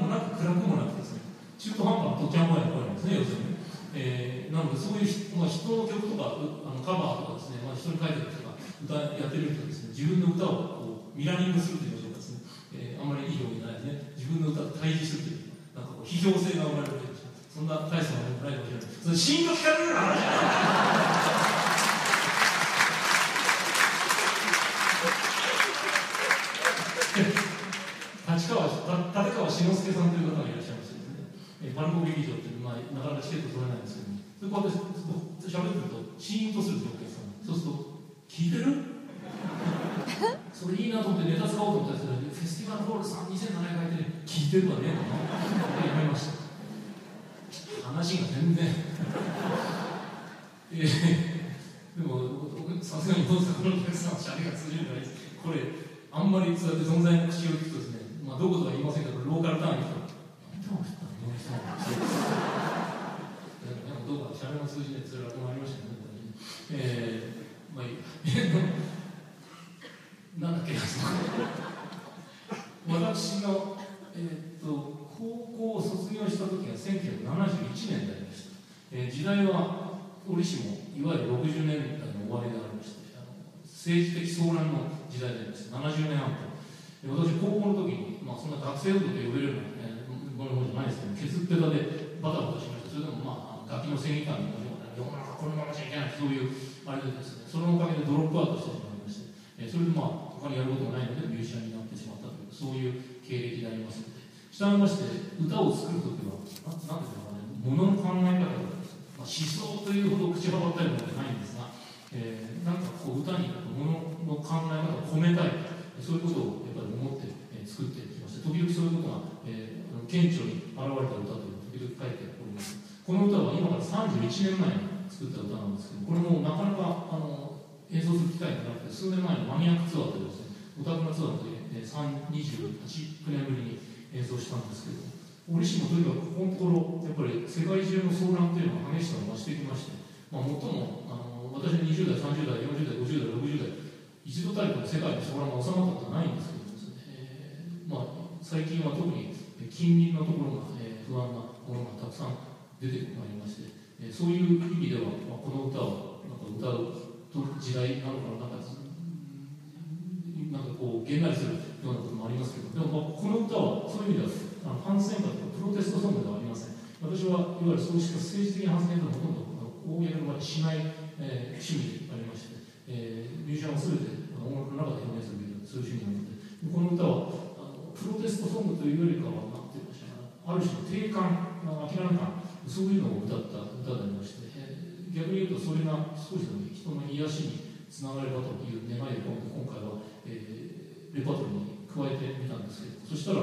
くもなく暗くもなくですね、中途半端なドキャンバイの声なんですね、要するに、えー、なのでそういう、まあ、人の曲とかあのカバーとかですね、まあ、人に書いてるとか歌やってる人はですね、自分の歌をこうミラーリングするというのがですね、えー、あまりいい表現ないですね。自分の歌と対峙するというなんかこう批評性が生まれるという、そんな大したものもないかもしれない。それ信用聞かれるような話じゃない立川志の輔さんという方がいらっしゃいましてですね、パルコ劇場という、まあ、なかなかチケット取れないんですけど、そこでしゃべってるとシーンとするとお客さん、そうすると「聞いてる?」それいいなと思ってネタ使おうと思ったんですけど、フェスティバルホールさんにせんななひゃくえんで「聞いてるわね」とかやめました話が全然えー、でもさすがにどうですか、このお客さんのしゃべりが通じるんじゃないですか。これあんまりそうやって存在の口を聞くとですね、まあ、どういうことは言いませんけど、ローカル単位の人は何でも知ったのどうしたのなんかどうかしゃべりの数字でつらくなりましたよね。えー、まあいいなんだっけ私の、えー、と高校を卒業した時がせんきゅうひゃくななじゅういちねんだいでした。えー、時代は折しもいわゆるろくじゅうねんだいの終わりでありまして、あの政治的騒乱の時代でありまして、ななじゅうねんはん私、高校の時に、まあ、そんな学生運動と呼べるような、ね、この方じゃないですけど、削ってたでバタバタしました。それでも、まあ、ガキの正義感のような、世の中このままじゃいけない、そういうあれでですね、そのおかげでドロップアウトしてしまいまして、えー、それでまあ、他にやることがないので、ミュージシャンになってしまったという、そういう経歴でありますので、従いまして、歌を作るときは、なんていうかね、物の考え方が、まあ、思想というほど口幅ったりもないんですが、えー、なんかこう、歌に物の考え方を込めたい。そういうことをやっぱり思って、えー、作ってきました。時々そういうことが、えー、顕著に現れた歌というのを時々書いております。この歌は今からさんじゅういちねんまえに作った歌なんですけど、これもなかなかあの演奏する機会がなくて、数年前のマニアックツアーというですね、オタクのツアーで、えー、にじゅうはちねんぶりに演奏したんですけど、折しもとにかくここのところ、やっぱり世界中の騒乱というのが激しさを増してきまして、まあ、最もあの私はにじゅうだい、さんじゅうだい、よんじゅうだい、ごじゅうだい、ろくじゅうだい、一度たりとも世界の騒乱が収まったことはないんですけどですね、えーまあ、最近は特に近隣のところが、えー、不安なものがたくさん出てまいりまして、えー、そういう意味では、まあ、この歌はなんか歌う時代なのかな、なんかなんかこうげんなりするようなこともありますけど、でも、まあ、この歌はそういう意味ではあの反戦歌とかプロテストソングではありません。私はいわゆるそうした政治的反戦歌のほとんど公の場にしない、えー、趣味でありまして、えー、ミュージシャンをすべて音楽の中で表現するという趣味なので、この歌はあのプロテストソングというよりかはなっていましたが、ある種の定感、諦め感、そういうのを歌った歌でありまして、えー、逆に言うとそれが少しでも人の癒しにつながればという願いを込めて今回は、えー、レパートリーに加えてみたんですけど、そしたら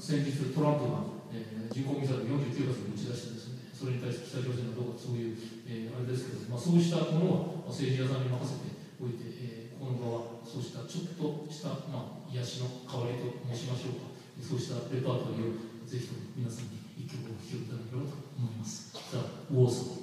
先日トランプが、えー、人工ミサイルよんじゅうきゅうはつを打ち出してですね、それに対して北朝鮮のどうかそういう、えー、あれですけど、まあ、そうしたものは政治家さんに任せておいて、えー、この場はそうしたちょっとした、まあ、癒しの代わりと申しましょうか、そうしたレパートリーをぜひとも皆さんに一曲お聴きいただければと思います。じゃあウォーソン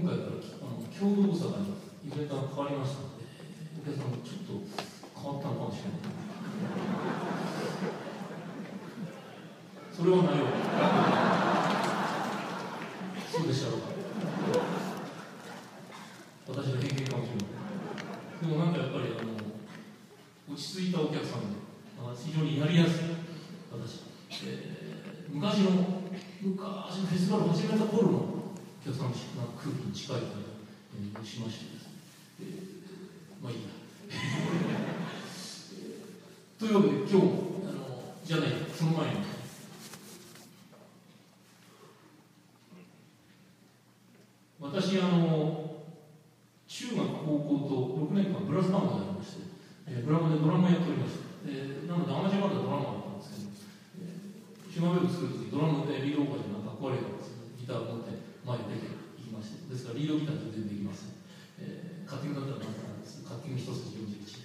今回からあの強度差がイベントが変わりましたので、お客さんもちょっと変わったのかもしれないそれはないわそうでしたろうか、私の偏見かもしれない。でもなんかやっぱりあの落ち着いたお客さんで非常にやりやすい私、えー、昔の昔のフェスティバルを始めた頃のお客さんの空気に近い感じがしましてですね、えー、まあいいやというわけで今日あのじゃないその前に私あの中学高校とろくねんかんブラスバンドをやりまして、えー、ブラムでドラムをやっておりました。えー、なのでアマチュアバンドでドラムだったんですけど、えー、シュマベル作るときドラムでリードオーバーじゃなくかっこ悪いからです、ね、ギターを持って前に出ていきまして、ですからリードギター全然できません、えー、カッティングだったらなんなんですカッティング一筋よんじゅういち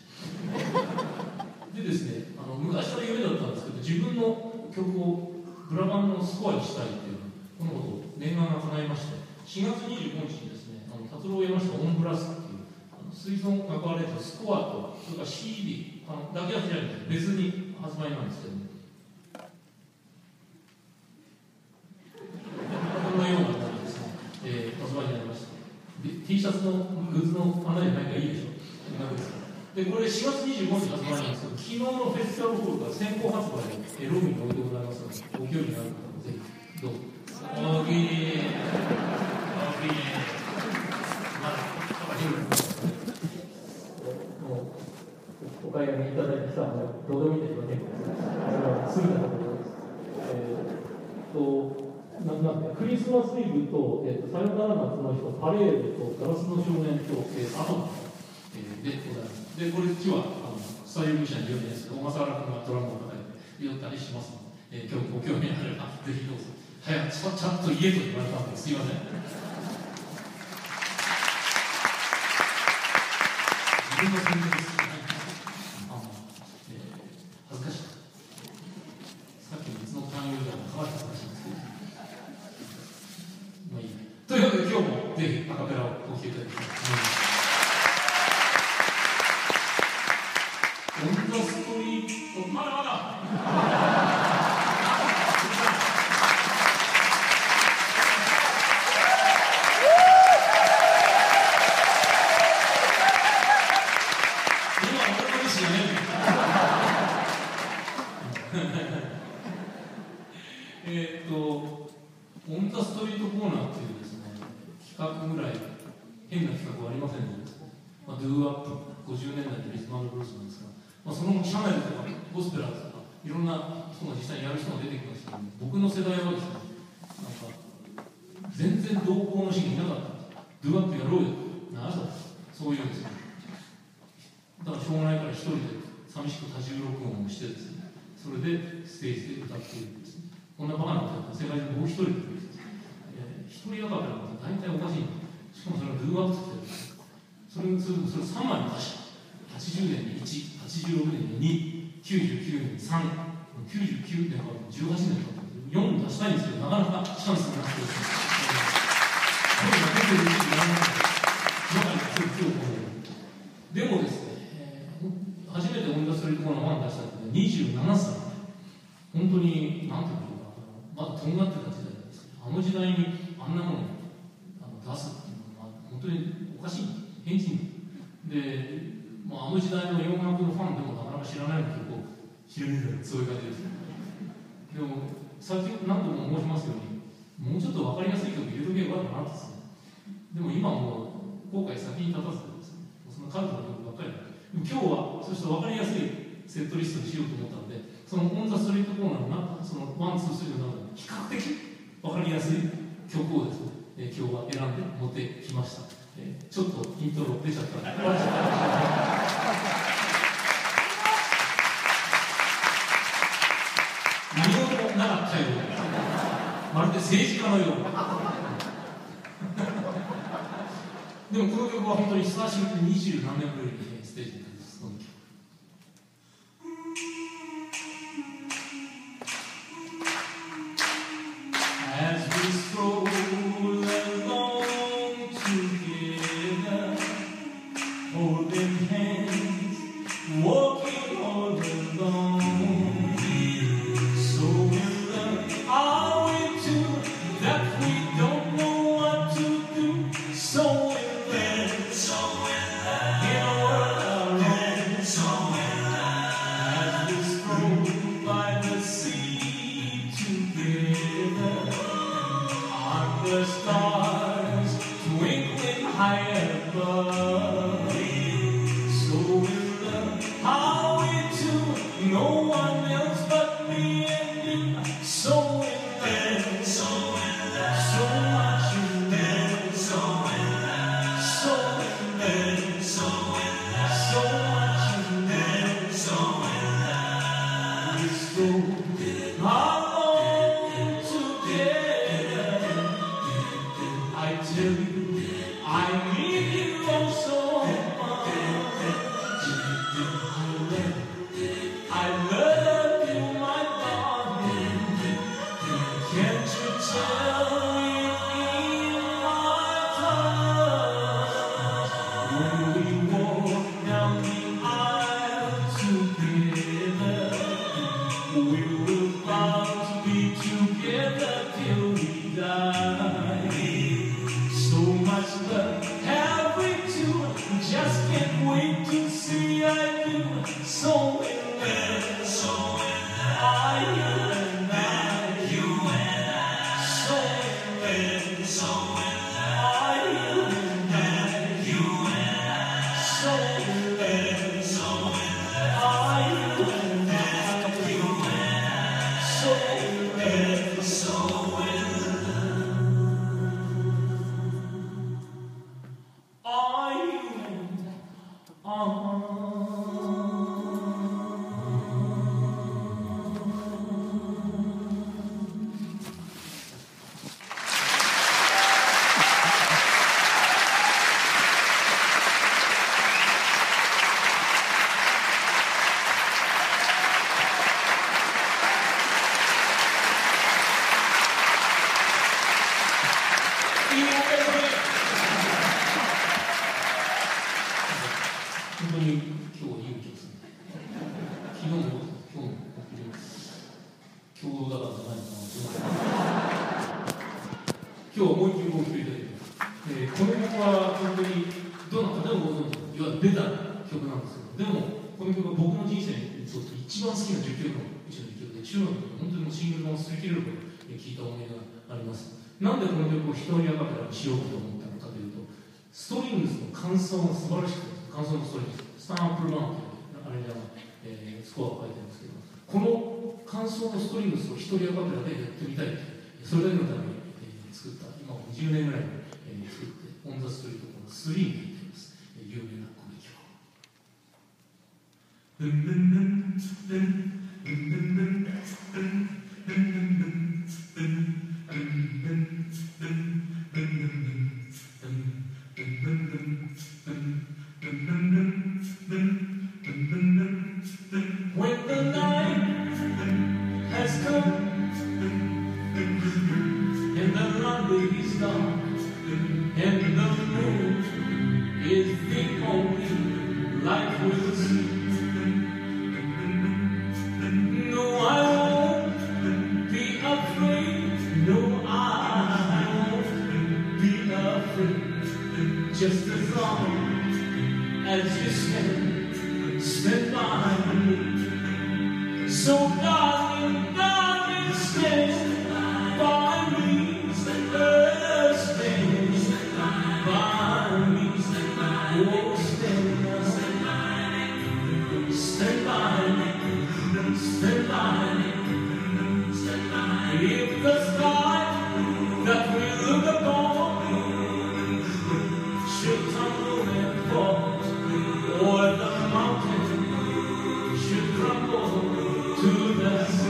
でですね、あの昔から夢だったんですけど自分の曲をブラバンのスコアにしたいっていうこのことを念願が叶いまして、しがつにじゅうごにちにですねあの達郎を山下オンブラスっていうあの水槽がバレたスコアとそれから シーディーあのだけはじゃなくて別に発売なんですけど、ね、こんなような感じですね、えー、発売になりました。で T シャツのグッズの穴に入ったらいいでしょうでこれしがつにじゅうごにち発売なんですけど、昨日のフェスティバルホールが先行発売でロビーに置いてございますので、ご興味のある方もぜひどうぞ。大きい大きいお買い上げいただいてさ、どうでもいいですよね。すぐなところです。えー、となんなんクリスマスイブと、えー、とさよなら夏の日とパレードとガラスの少年と、えー、アトム、えー、でございます。で、これ今日はあのスタイルミュージシャンによるんですけど、小笠原君がドラムを叩いて寄ったりしますので、えー、今日ご興味あればぜひどうぞ。早くちゃんと言えと言われたんです。すいません。As we stroll along to I am loved, so in love, how we two, no one else but me and you, so in love, so in love, so much in love, so in love, so in love, so in love, so much in love, so in love, so in love, so together, I tell you. I need you so much. I love you, my darling. Can't you tell me my heart? When we walk down the aisle together, we will bound to be together till we die. Have we two? Just can't wait to see I do. So in love, so in love, I, you and I, you and I. So in love, so in love, I, you and I, you and I. So in love, so in love, I, you and I, you and I. So in love, so in love.本当に今日いいお客さん、昨日も今日も共同だからじゃないかなと今日は思いっきりご披露いただきます。えー、この曲は本当にどなたでもご存知のいわゆるベタな曲なんですけど、でもこの曲は僕の人生にとって一番好きなじゅっきょくのうちのいっきょくで、中学の時本当にもうシングル版を擦り切れるほど聴いた思い出があります。なんでこの曲を人にあかからしようと思ったのかというと、ストリングスの感想が素晴らしくて、感想のストーリーです。スタンアップルバーンというあれでは、えー、スコアを書いてるんですけど、この感想のストリングスを一人アカペラでやってみたいという、それだけのために、えー、作った、今にじゅうねんぐらいに、えー、作って、オン・ザ・ストリートのスリーに入っています。えー、有名な攻撃を。When the night has come and the runway is dark and the moon is the only light we'll see. No, I won't be afraid. No, I won't be afraid. Just as long as you stand, stand by me. So darling, darling, stand by me, stand by me, oh stand, stand by me, stand by me. If the sky that we look upon should tumble and fall, or the mountain should crumble to the sea.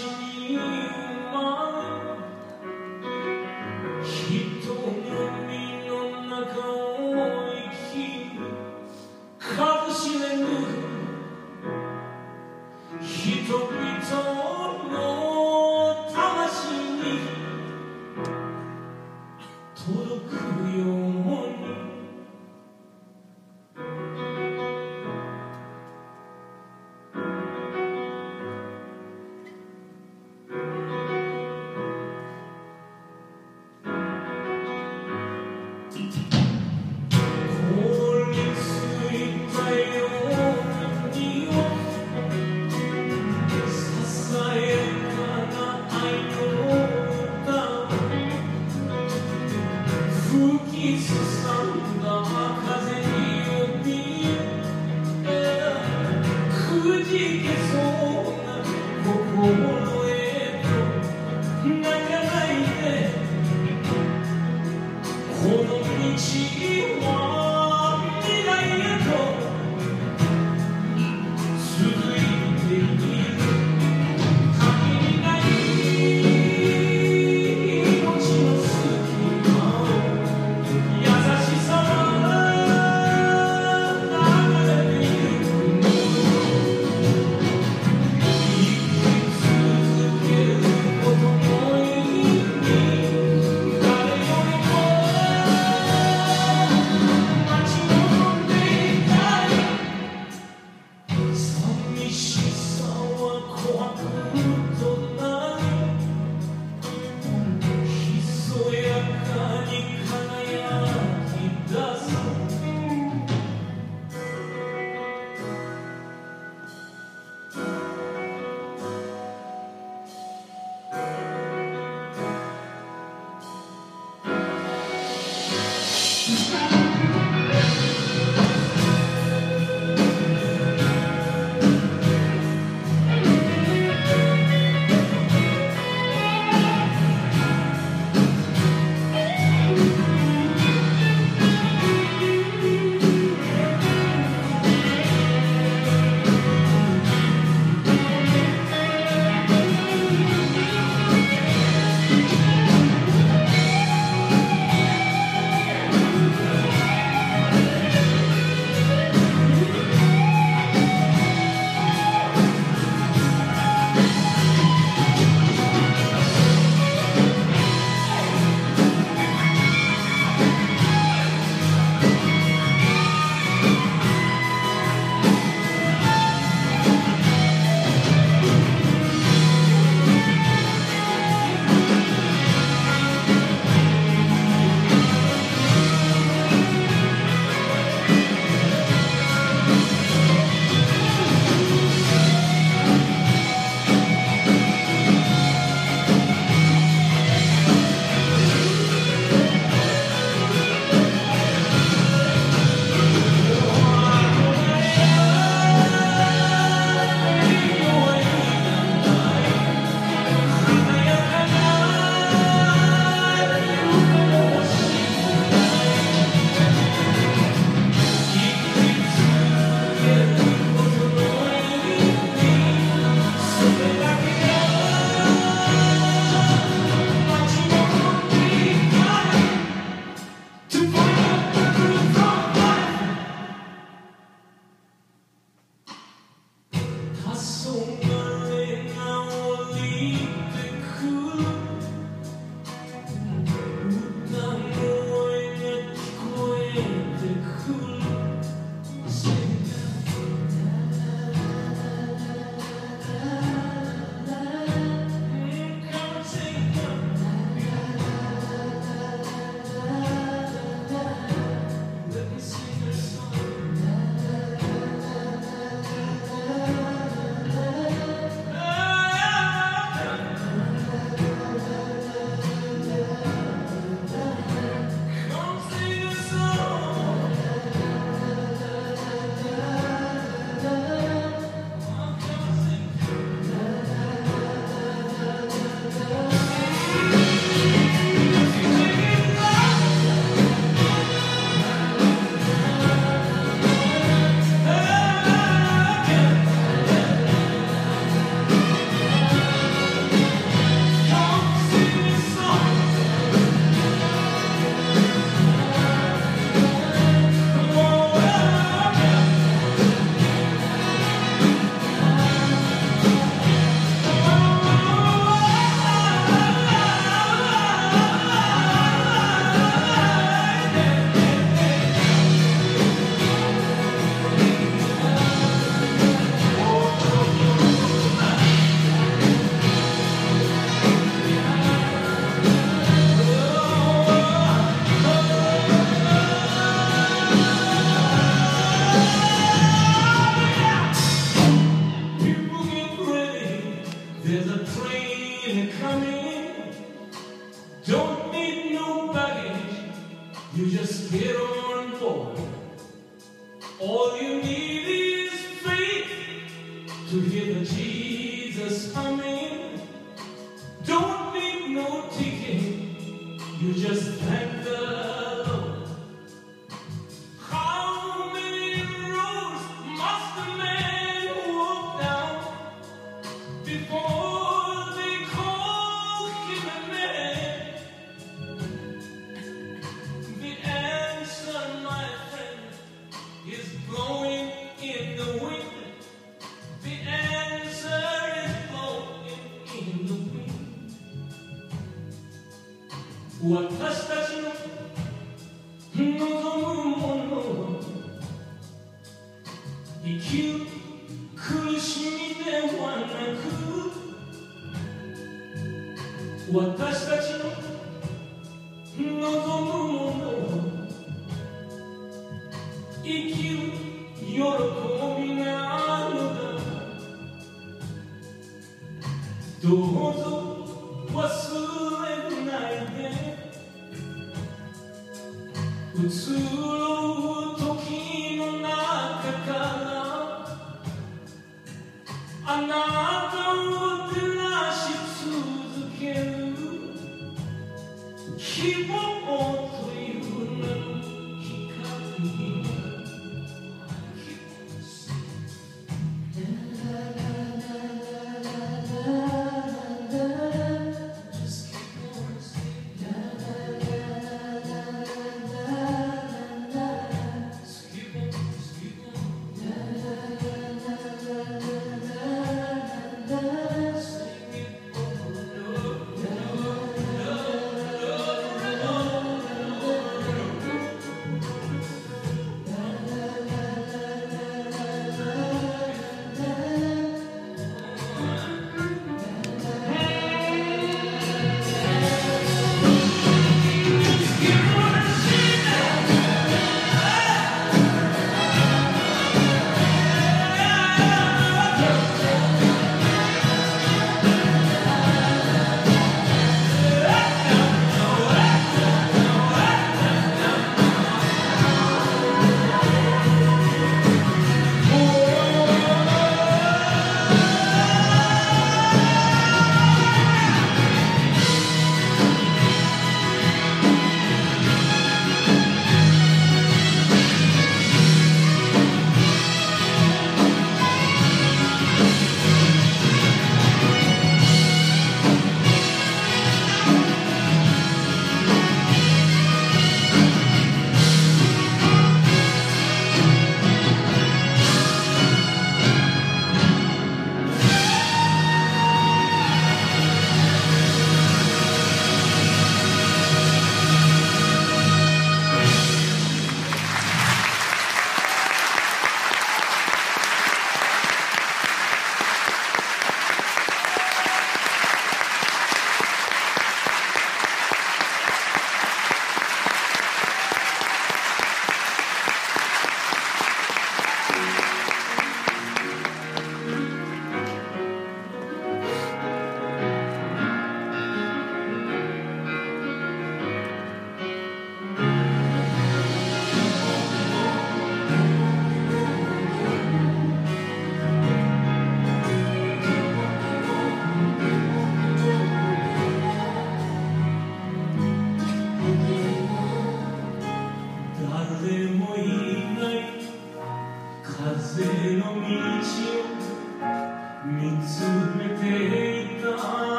に生まれた人組の中を生きる数知れぬ人々の魂に届くように「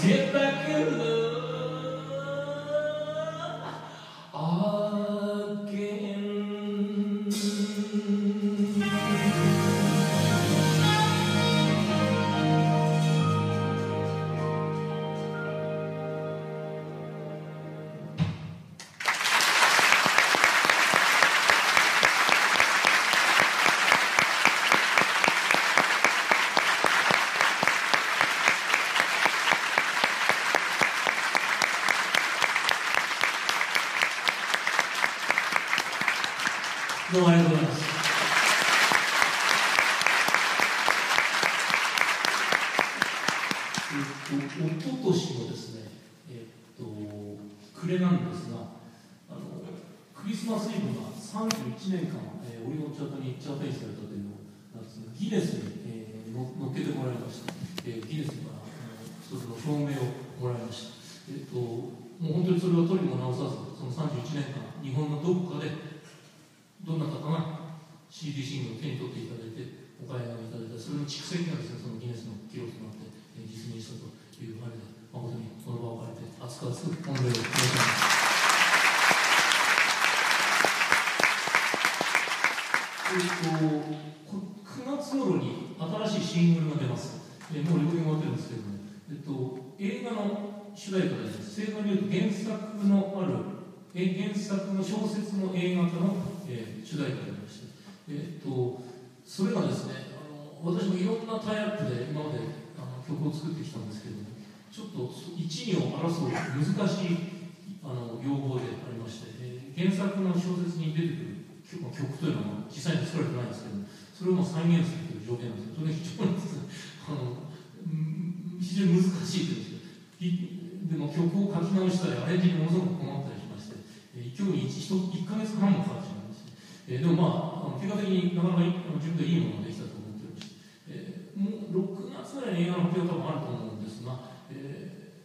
Let's get back in love again. どうもありがとうございます。えっと、おととしのですね、えっと、暮れなんですが、あのクリスマスイブがさんじゅういちねんかん、えー、オリオンチャートにチャートインされたというのを、ギネスに、えー、の乗っけてもらいました。えー、ギネスから一つの証明をもらいました。えっと、もう本当にそれは取りも直さず、そのさんじゅういちねんかん、日本のどこかで、どんな方が シーディー シングルを手に取っていただいてお買い上げいただいた、それの蓄積がですね、そのギネスの記録となって実現したというあれで、誠にこの場を借りて熱く熱く御礼を申し上げます。くがつ頃に新しいシングルが出ます。えー、もうレコーディング終わってるんですけれども、えっと、映画の主題歌です。正確に言うと原作のある、原作の小説の映画化のえー、主題歌でありまして、えー、とそれがですね、あの私もいろんなタイアップで今まであの曲を作ってきたんですけれども、ちょっといち、にを争う難しいあの要望でありまして、えー、原作の小説に出てくる 曲, 曲というのは実際に作られてないんですけど、それを再現するという条件なんですけど、それが非常にあの非常に難しいというで、でも曲を書き直したりアレンジにものすごく困ったりしまして、えー、今日に 1, 1, 1ヶ月半もかかってしまいました。えー、でもまあ、結果的になかなか自分でいいものができたと思っておりまして、えー、もうろくがつぐらいに映画の発表があると思うんですが、え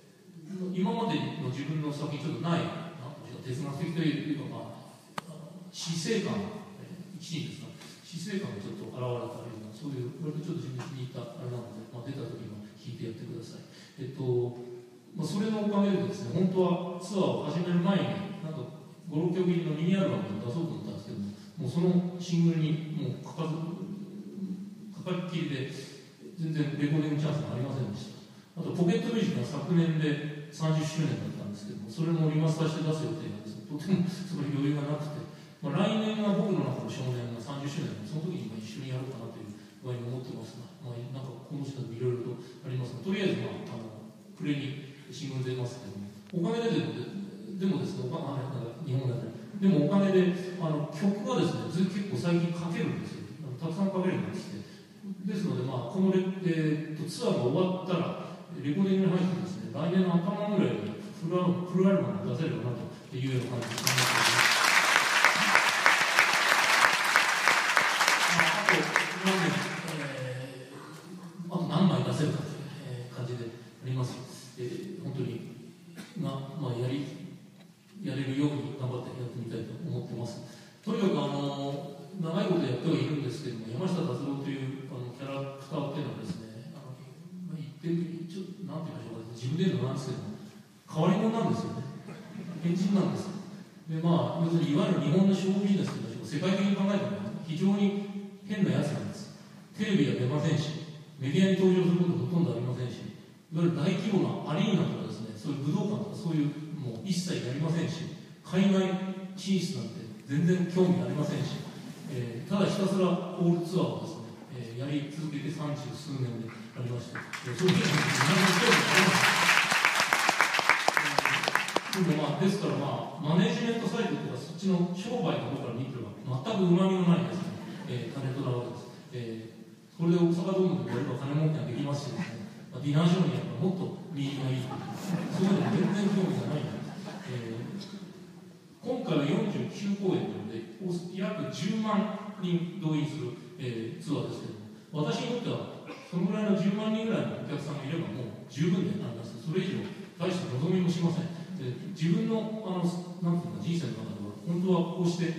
ー、今までの自分の先にちょっとない、なんか哲学的というか、死生観、一人ですか、死生観がちょっと現れたような、そういう、これでちょっと自分に気に入ったあれなので、まあ、出たときに聴いてやってください。えっとまあ、それのおかげでですね、本当はツアーを始める前に、なんかご、ろっきょく入りのミニアルバムを出そうと思ったんですけども、もうそのシングルにもう か, か, かかりっきりで全然レコーディングチャンスがありませんでした。あとポケットミュージックが昨年でさんじゅっしゅうねんだったんですけども、それもリマスターして出す予定がとてもその余裕がなくて、まあ、来年は僕の中の少年がさんじゅっしゅうねんで、その時に一緒にやろうかなというふうに思ってますが、まあ、なんかこの時代いろいろとありますが、とりあえず、まあ、あのプレイにシングル出ますけども、おかげででもですね、おかげ日本だったりでもお金であの曲がですね、ず結構最近書けるんですよ。たくさん書けるようになってきて、ですので、まあ、このレ、えー、とツアーが終わったらレコーディングに入ってですね、来年の頭ぐらいにフルアルバムを出せればなというような感じです、ね。あと何枚、えー、あと何枚出せるかという感じであります。えー、本当にまあ、まあ、やりやれるように頑張ってやってみたいと思ってます。とにかくあの長いことやってはいるんですけども、山下達郎というあのキャラクターっていうのはですね、あの、まあ、言ってみちょっとなんて言いましょうか、自分で言うのなんですけども、変わり者なんですよね。変人なんですよ。でまあ要するにいわゆる日本のショービジネスというのは世界的に考えても非常に変なやつなんです。テレビは出ませんし、メディアに登場することほとんどありませんし、いわゆる大規模なアリーナとかですね、そういう武道館とかそういうもう一切やりませんし、海外進出なんて全然興味ありませんし、えー、ただひたすらオールツアーをですね、えー、やり続けて三十数年でありまして、そういうふうに何も興味がありません。ですから、まあ、マネージメントサイドとかそっちの商売の方から見てれば全くうまみのないですね、えー、タレントなわけです。えー、これで大阪ドームでやれば金儲けができますしですね、まあ、ディナーショーにやればもっと右がいいとか、そういうの全然興味がないんです。えー、今回はよんじゅうきゅうこうえんなので約じゅうまんにん動員する、えー、ツアーですけども、私にとってはそのぐらいのじゅうまんにんぐらいのお客さんがいればもう十分であります。それ以上大して望みもしません。で自分のあのなんていうか人生の中では本当はこうして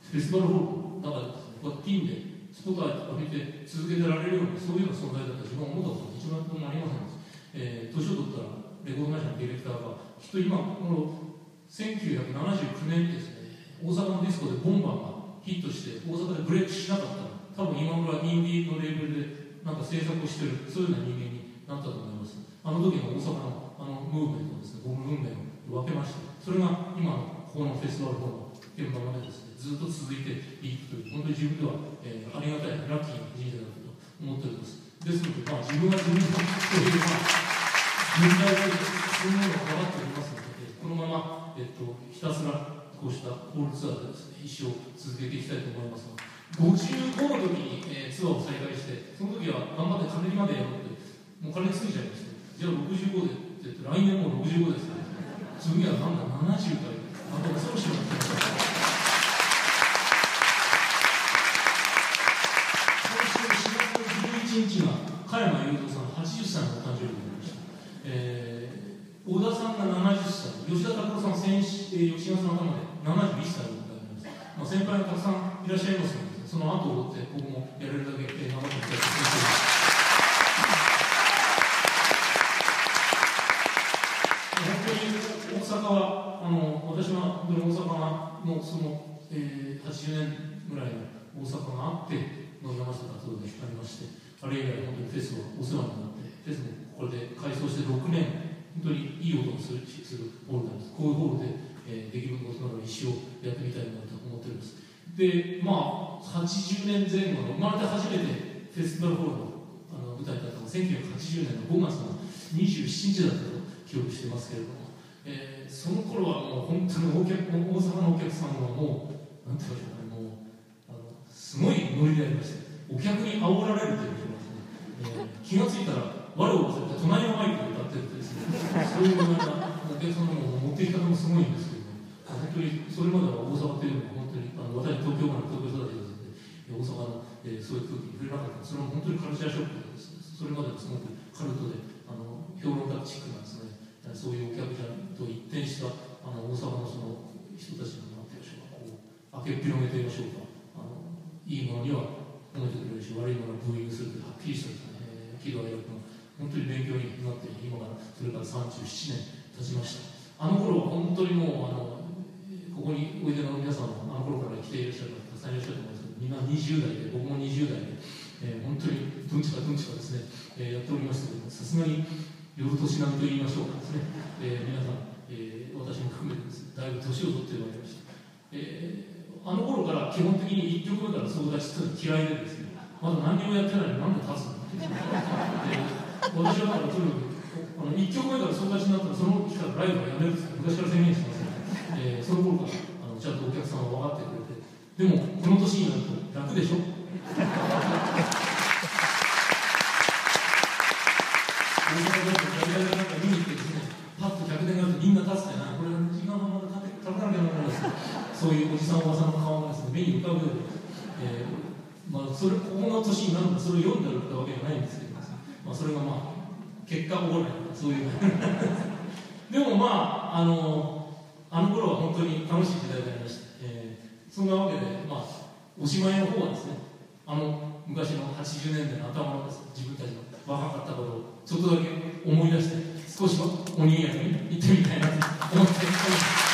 フェスティバルホールの中でですね、こうやってピンでスポットを浴びて続けてられるようなそういうような存在だった自分は思ったことは一番ともありませんでした。えー、年を取ったらレコード会社のディレクターがきっと今このせんきゅうひゃくななじゅうきゅうねんですね、大阪のディスコでボンバーがヒットして大阪でブレイクしなかったら多分今村インディーのレーベルでなんか制作をしてる、そういうような人間になったと思います。あの時の大阪のあのムーブメントをですね、ゴム文明を分けました。それが今ここのフェスティバルホールの現場までですねずっと続いていくという、本当に自分では、えー、ありがたいラッキーな人生だと思っております。ですので、まあ、自分が自分のそういう問題とそういうものが分かっておりますので、このまま、えっと、ひたすらこうしたホールツアーでですね一生続けていきたいと思いますが、ごじゅうごの時に、えー、ツアーを再開して、その時は頑張って金利までやろうって、もう金ついちゃいました。じゃあろくじゅうごでって言って、来年もろくじゅうごですね。次はなんだななじゅう代、また恐ろしいなって。今週しがつじゅういちにちが加山雄三さんはちじゅっさいのお誕生日になりました。えー、小田さんがななじゅっさい、吉田拓郎さん先週、吉田さんの頭でななじゅういっさいを迎えます。まあ、先輩がたくさんいらっしゃいますので、その後を追って僕もやれるだけ頑張っていきたいと思います。大阪はあの私は大阪のその、えー、はちじゅうねんぐらいの大阪があっての山下達郎でありまして、あれ以来本当にフェスはお世話になって、フェスもこれで改装してろくねん、本当にいい音をするホールなんです。こういうホールで、えー、できることなら一生やってみたいなと思っております。で、まあはちじゅうねんぜんごの生まれて初めてフェスティバルホール の, あの舞台だったのがせんきゅうひゃくはちじゅうねんのごがつのにじゅうしちにちだったと記憶してますけれども。えー、その頃はもう本当にお客大阪のお客さんはもうなんていうかね、もうあのすごいノリでありまして、お客に煽られるということですね、えー、気がついたら我を忘れて隣のマイクで歌ってるってですねそういうようなお客さんの持ってき方もすごいんですけど、ね、本当にそれまでは大阪というのは本当にあの私東京から東京育ちですので大阪の、えー、そういう空気に触れなかった。それも本当にカルチャーショックでです、ね、それまではすごくカルトであの評論家チックなんですね、そういうお客さんと一転したあの大阪 の, その人たちのなんていうでしょうか、こう明けっぴろげといいましょうか、あのいいものには褒めてくれるし、悪いものはブーイングするというはっきりしたですね、喜怒哀楽の本当に勉強になって、今からそれからさんじゅうななねん経ちました。あの頃は本当にもうあのここにおいでの皆さんもあの頃から来ていらっしゃる方たくさんいらっしゃると思いますけど、みんなにじゅう代で僕もにじゅう代で、えー、本当にどんちかどんちかですね、えー、やっておりましたけど、さすがに夜年並みと言いましょうかですね、えー、皆さん、えー、私も含めてです、ね、だいぶ年を取ってまいりました。えー、あの頃から基本的にいっきょくめから相談してたの嫌いでですね、まだ何にもやってないのになんで立つのって、えー、私はだからとにかくいっきょくめから相談しになったらその日からライブはやめるって昔から宣言してますので、えー、その頃からあのちゃんとお客さんは分かってくれて、でもこの年になると楽でしょ大阪で大体なんか見に行ってですね、パッとひゃくねんがあるとみんな立つってな、これは時間はまだ立てなきゃならないですけど、そういうおじさんおばさんの顔がですね、目に浮かぶように、えーまあ、それここの年になるのでそれを読んでるわけじゃないんですけど、まあ、それがまあ結果起こらないそういうでもまああのあの頃は本当に楽しい時代でありました、えー、そんなわけで、まあ、おしまいの方はですね、あの昔のはちじゅうねんだいの頭のです、ね、自分たちの若かった頃をちょっとだけ思い出して、少しはおにぎやかに行ってみたいなと思っております。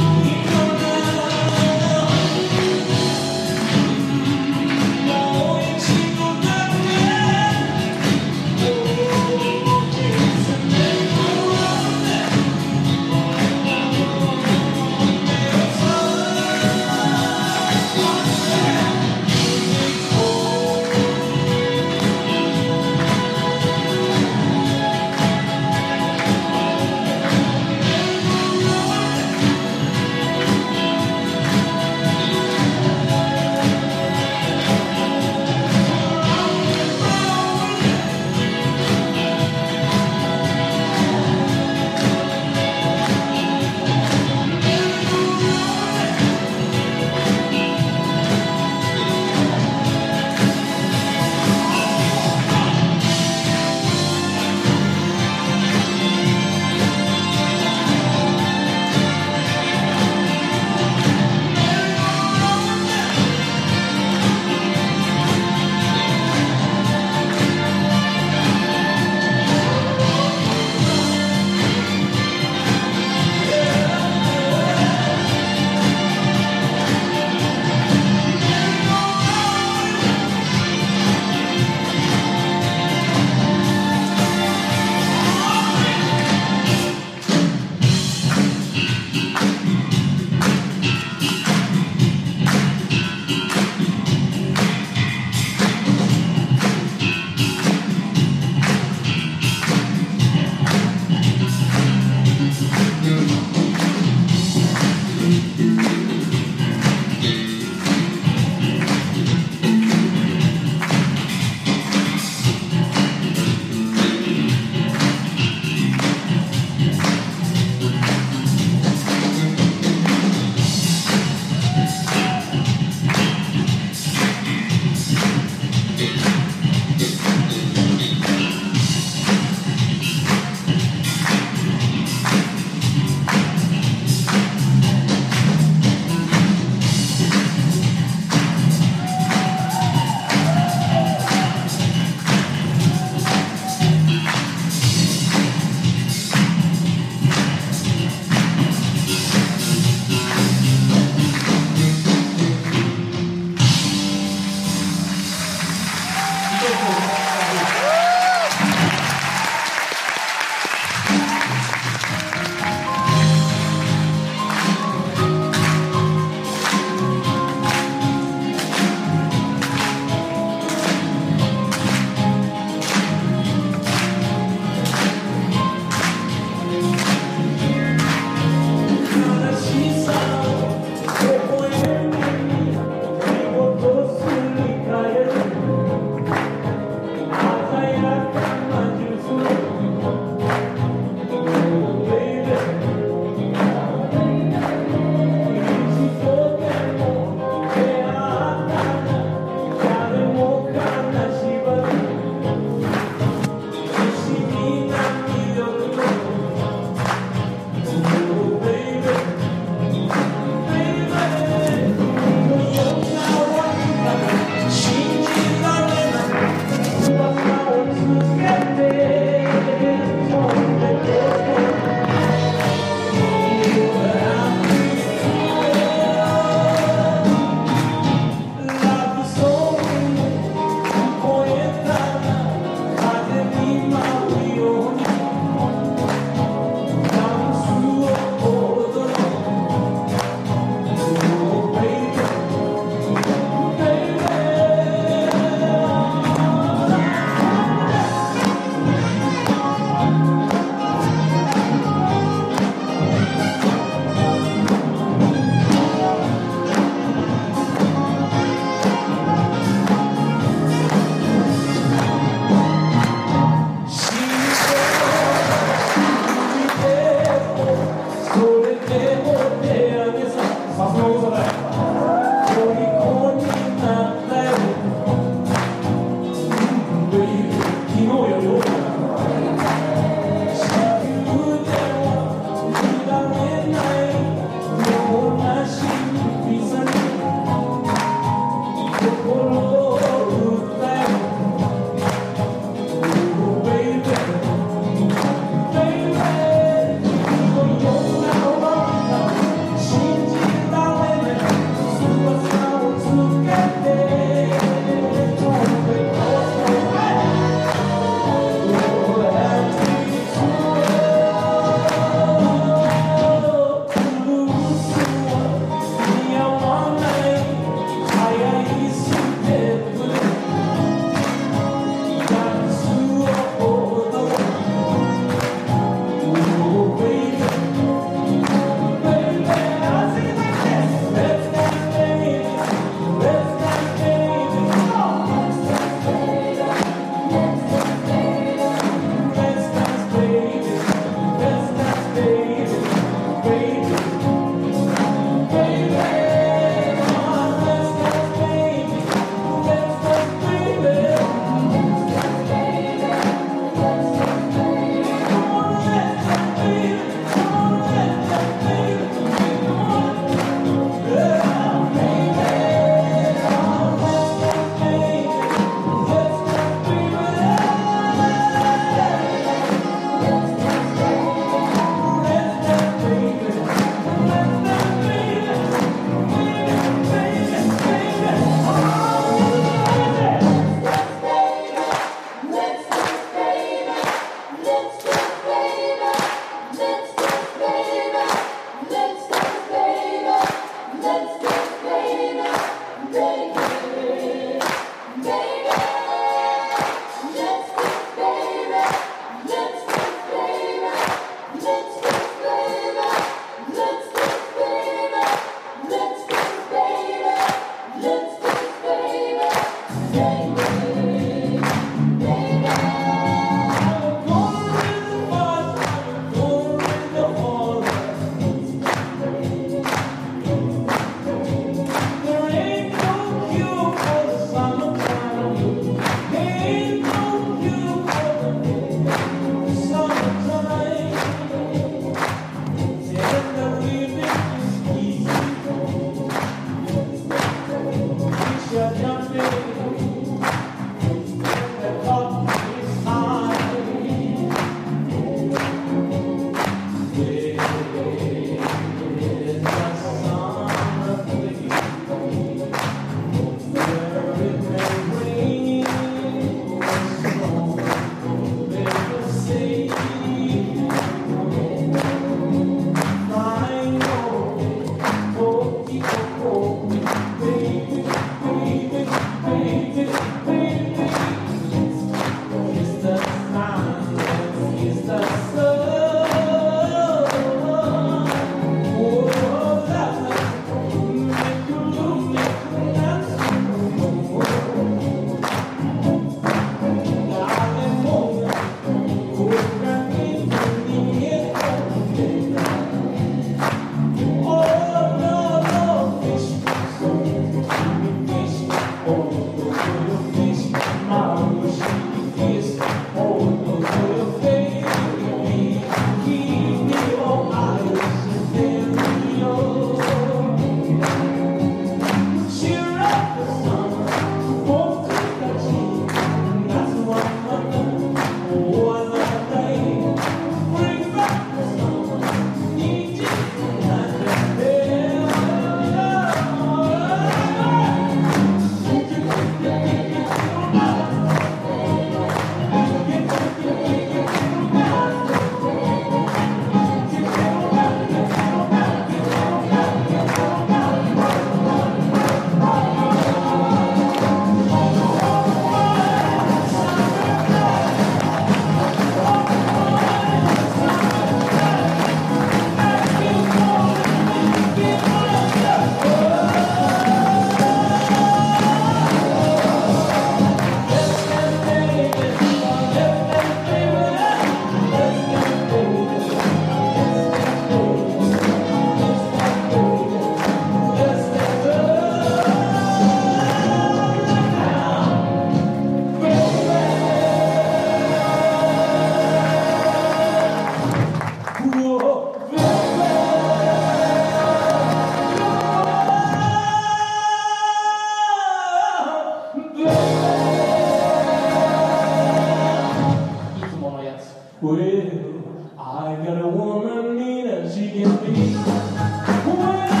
Well, I got a woman in and she can be. Well, yeah.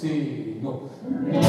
せーの。せーの。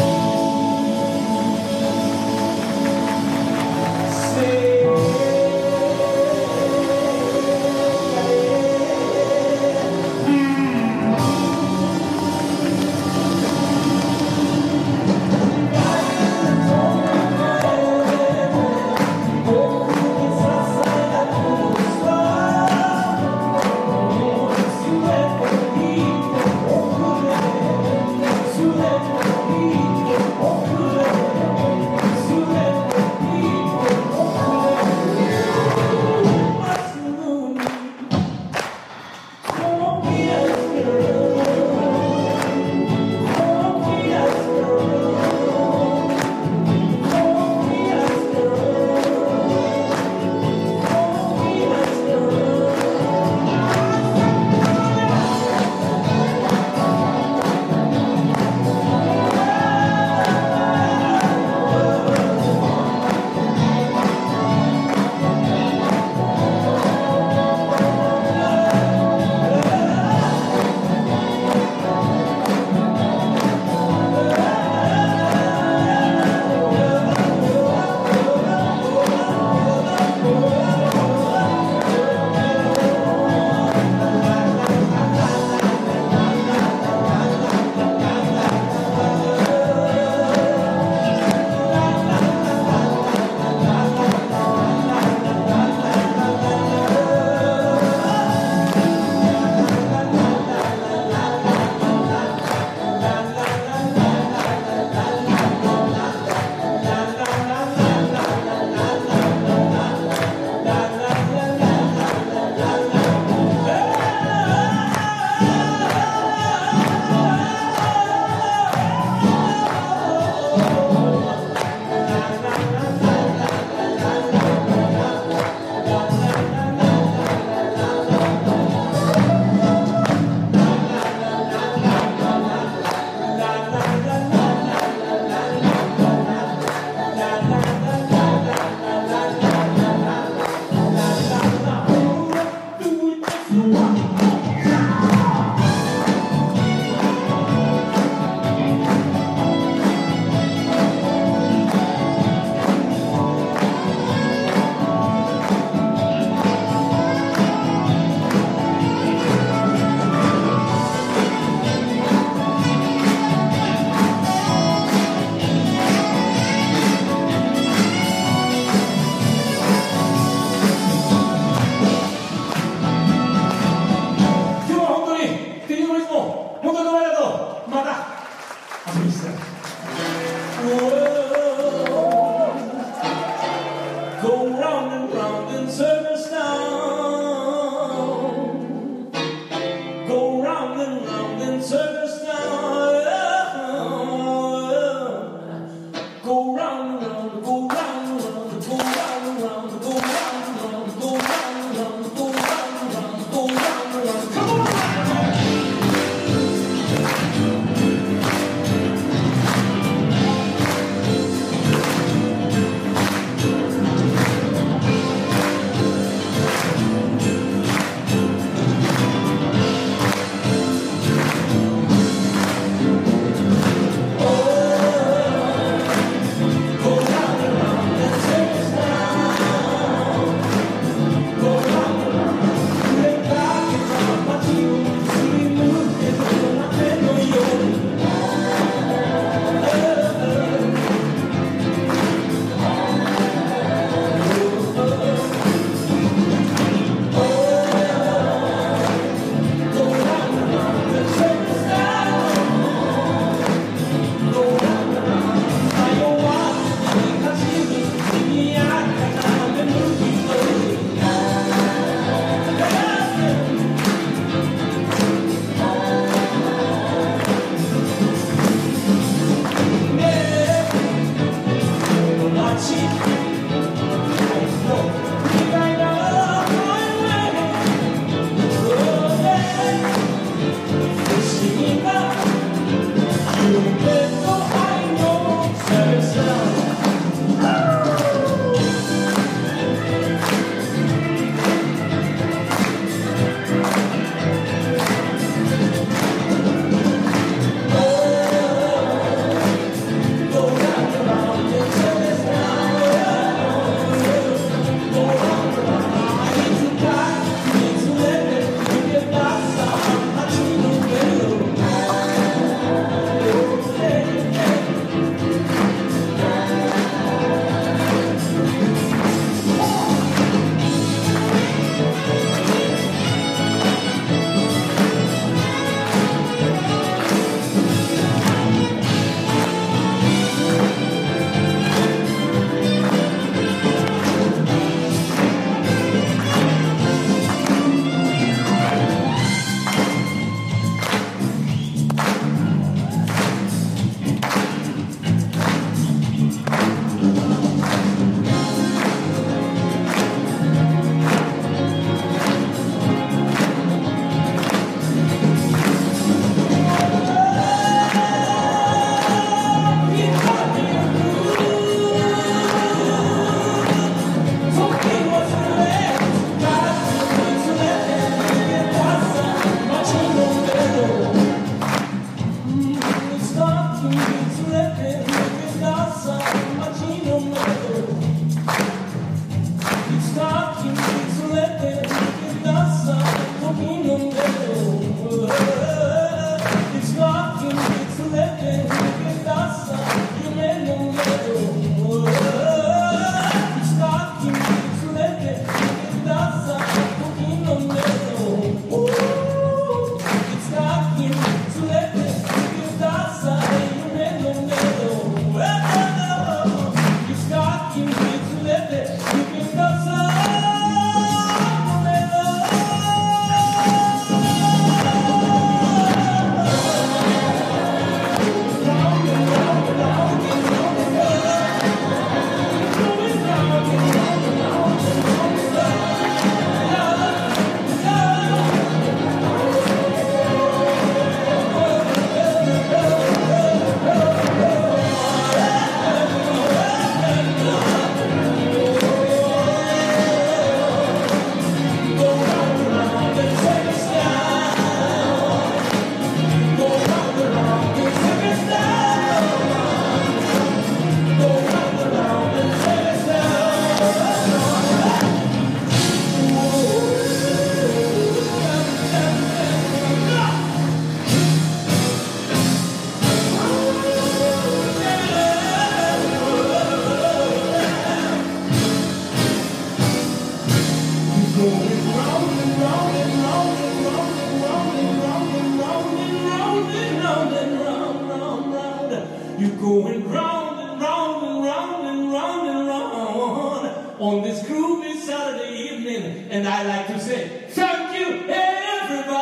You're going round and round and round and round and round on this groovy Saturday evening, and I like to say thank you, everybody.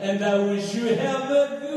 And I wish you have a good.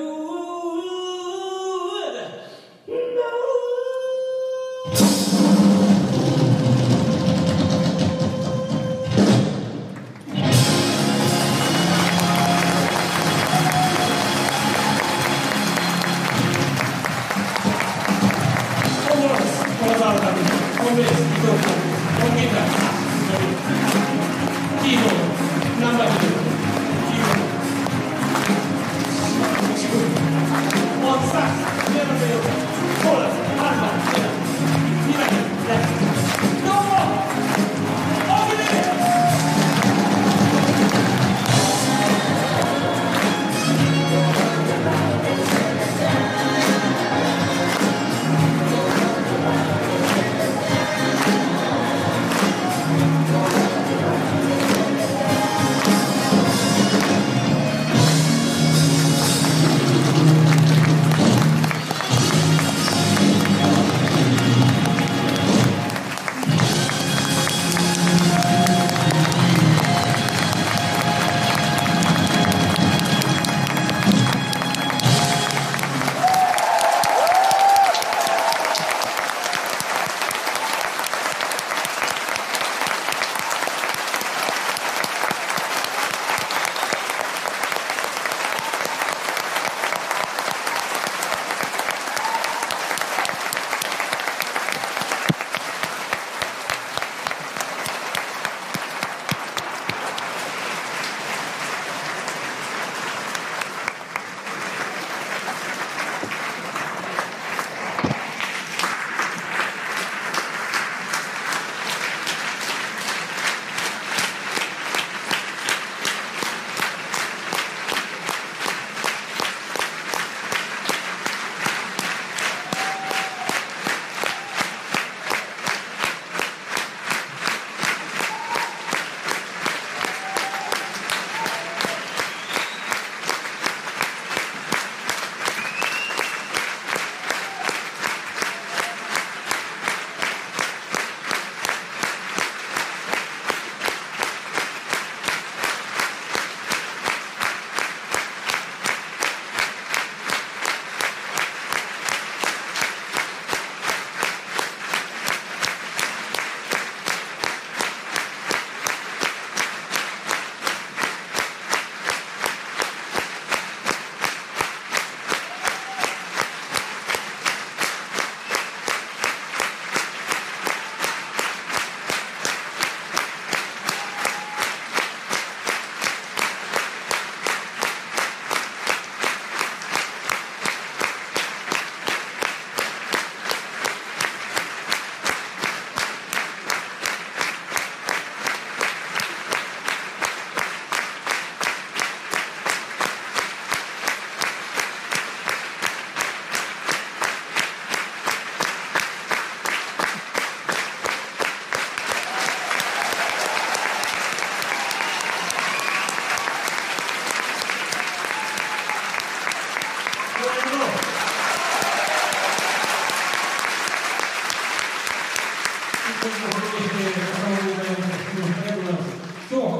今日は本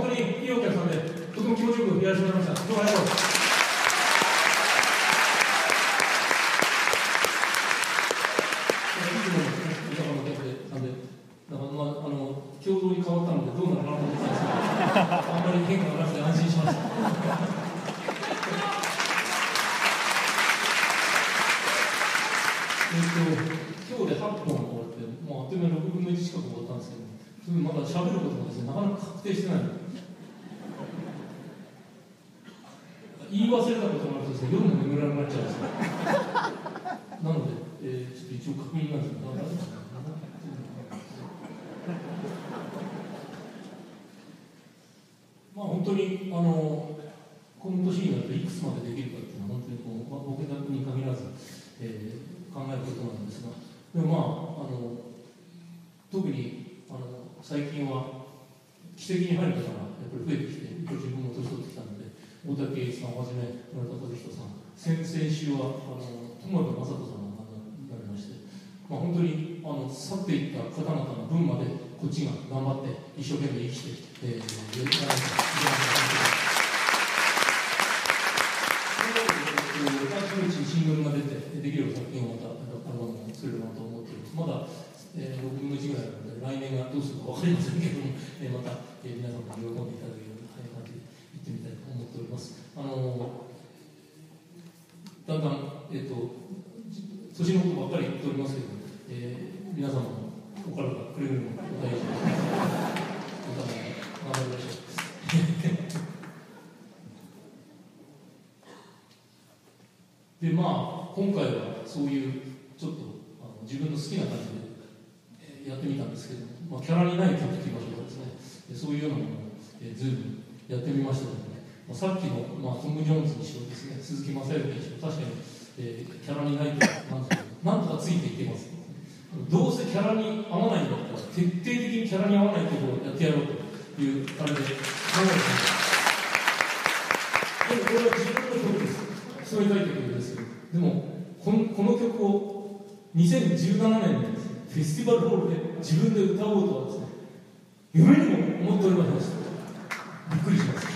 当にいいお客さんで、とても気持ちよくやらせてもらいました。どうもありがとうございます。共同に変わったのでどうなるかなと思ってたんですけど、あんまり変化がなくて安心しました。えっと今日ではち本終わって、もうあっという間にろくぶんのいち近く終わったんですけど、それまだ喋ることもですね、なかなか確定してない。言い忘れたこともあるとですね、夜も眠らなくなっちゃうんですよ。なので、えー、ちょっと一応確認なんですけど、大丈夫ですか？まあ本当にあのこの年になるといくつまでできるかっていうのは本当にこう、まあ、僕に限らず、えー、考えることなんですが、でもまああの特にあの最近は奇跡に入る方がやっぱり増えてきて、今日自分も年取ってきたので、大竹栄一さんをはじめ村田和人さん、先々週はあの友田雅人さんが亡くなりまして、まあ、本当にあの去っていった方々の分までこっちが頑張って一生懸命生きて、えー、よろしくお願いします。今日一シングルが出てできる作品をまたアルバムを作ればなと思っています。まだ、えー、ろくぶんのいちぐらいなので来年がどうするか分かりませんけども、えー、また、えー、皆さんも喜んでいただけるような感じで行ってみたいと思っております。あのー、だんだんえっ、ー、と年のことばっかり言っておりますけど、えー、皆さんもお体くれぐれもお大事に。でまあ、今回はそういうちょっとあの自分の好きな感じでやってみたんですけど、まあ、キャラにない曲といいましょうかですね、そういうようなものを、えー、ずいぶんやってみましたので、まあ、さっきの、まあ、トム・ジョーンズにしろですね、鈴木雅之にしろ、確かに、えー、キャラにないとなんとかついていけます。どうせキャラに合わないんだったら徹底的にキャラに合わないところをやってやろうと。いうあれで考えています。でもこれは自分の曲です。競いたい曲ですよ。でもこの、この曲をにせんじゅうななねんのフェスティバルホールで自分で歌おうとはですね、夢にも思っておりました。びっくりしました。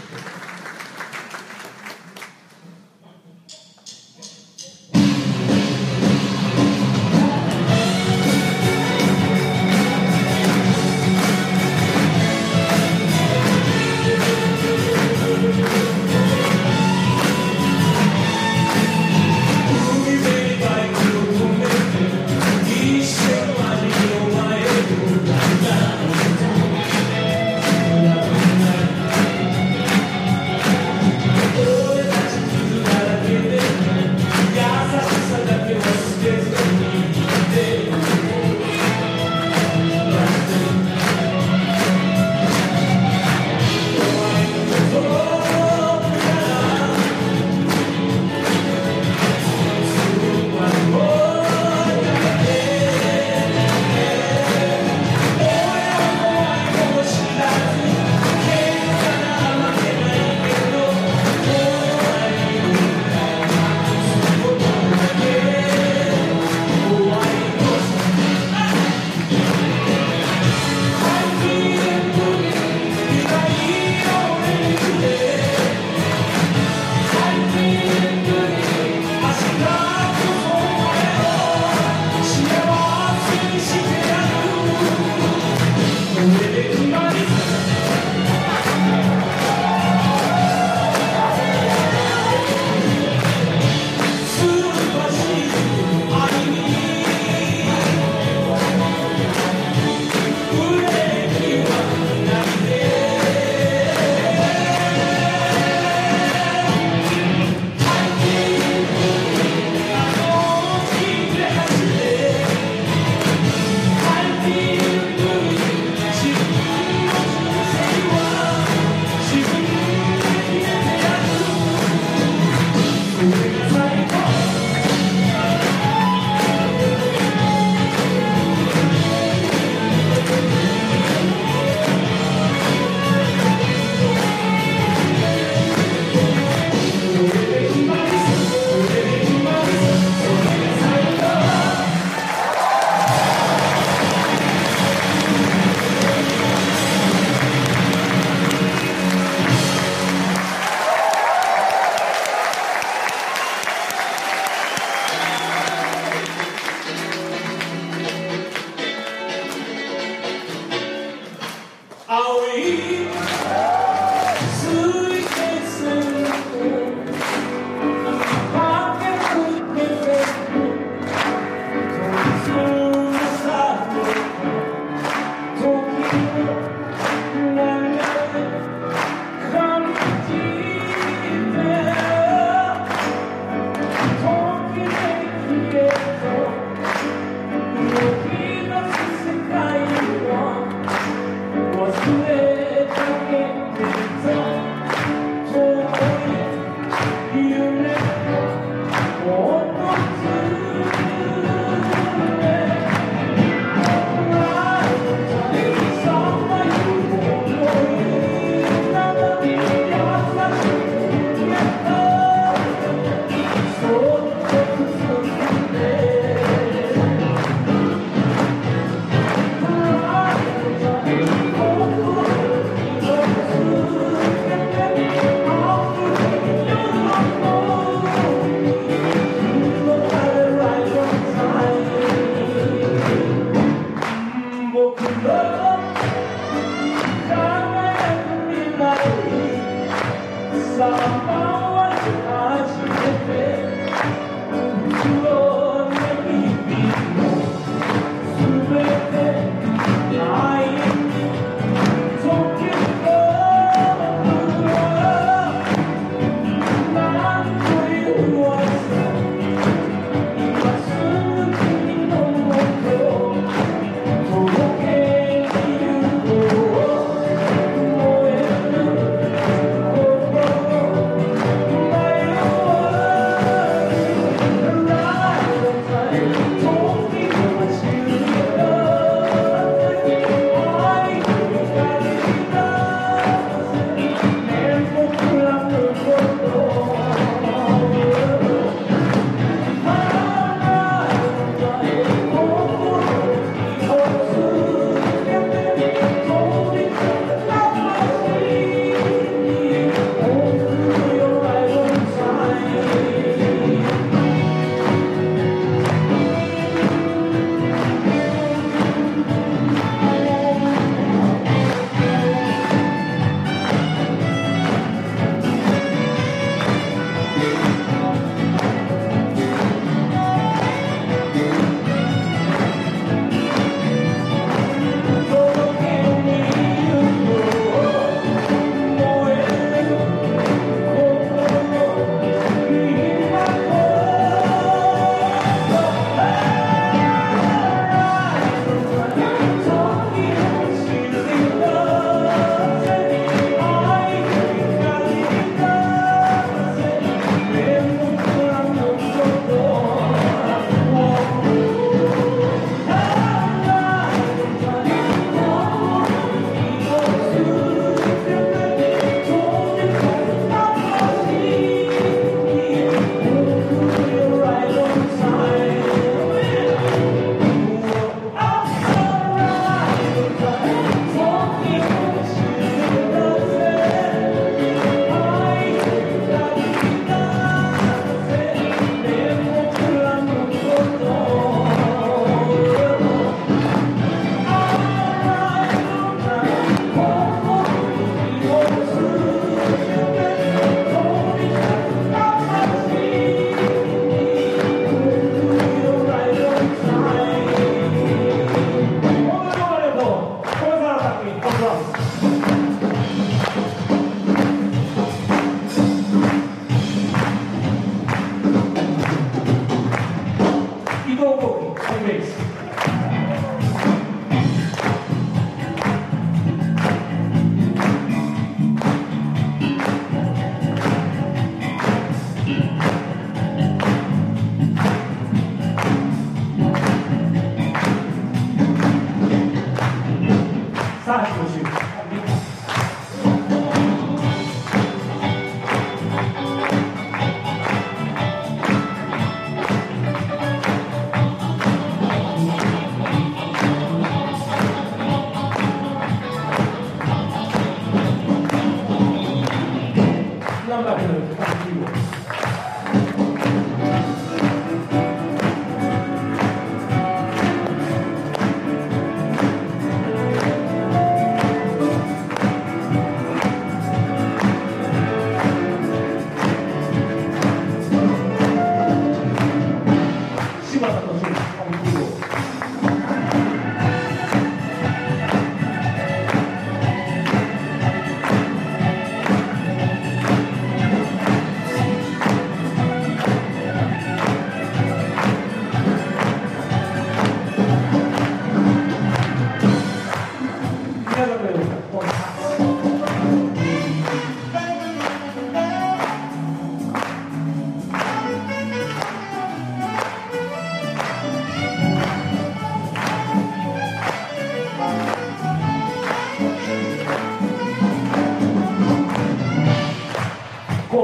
りがとうございました。こ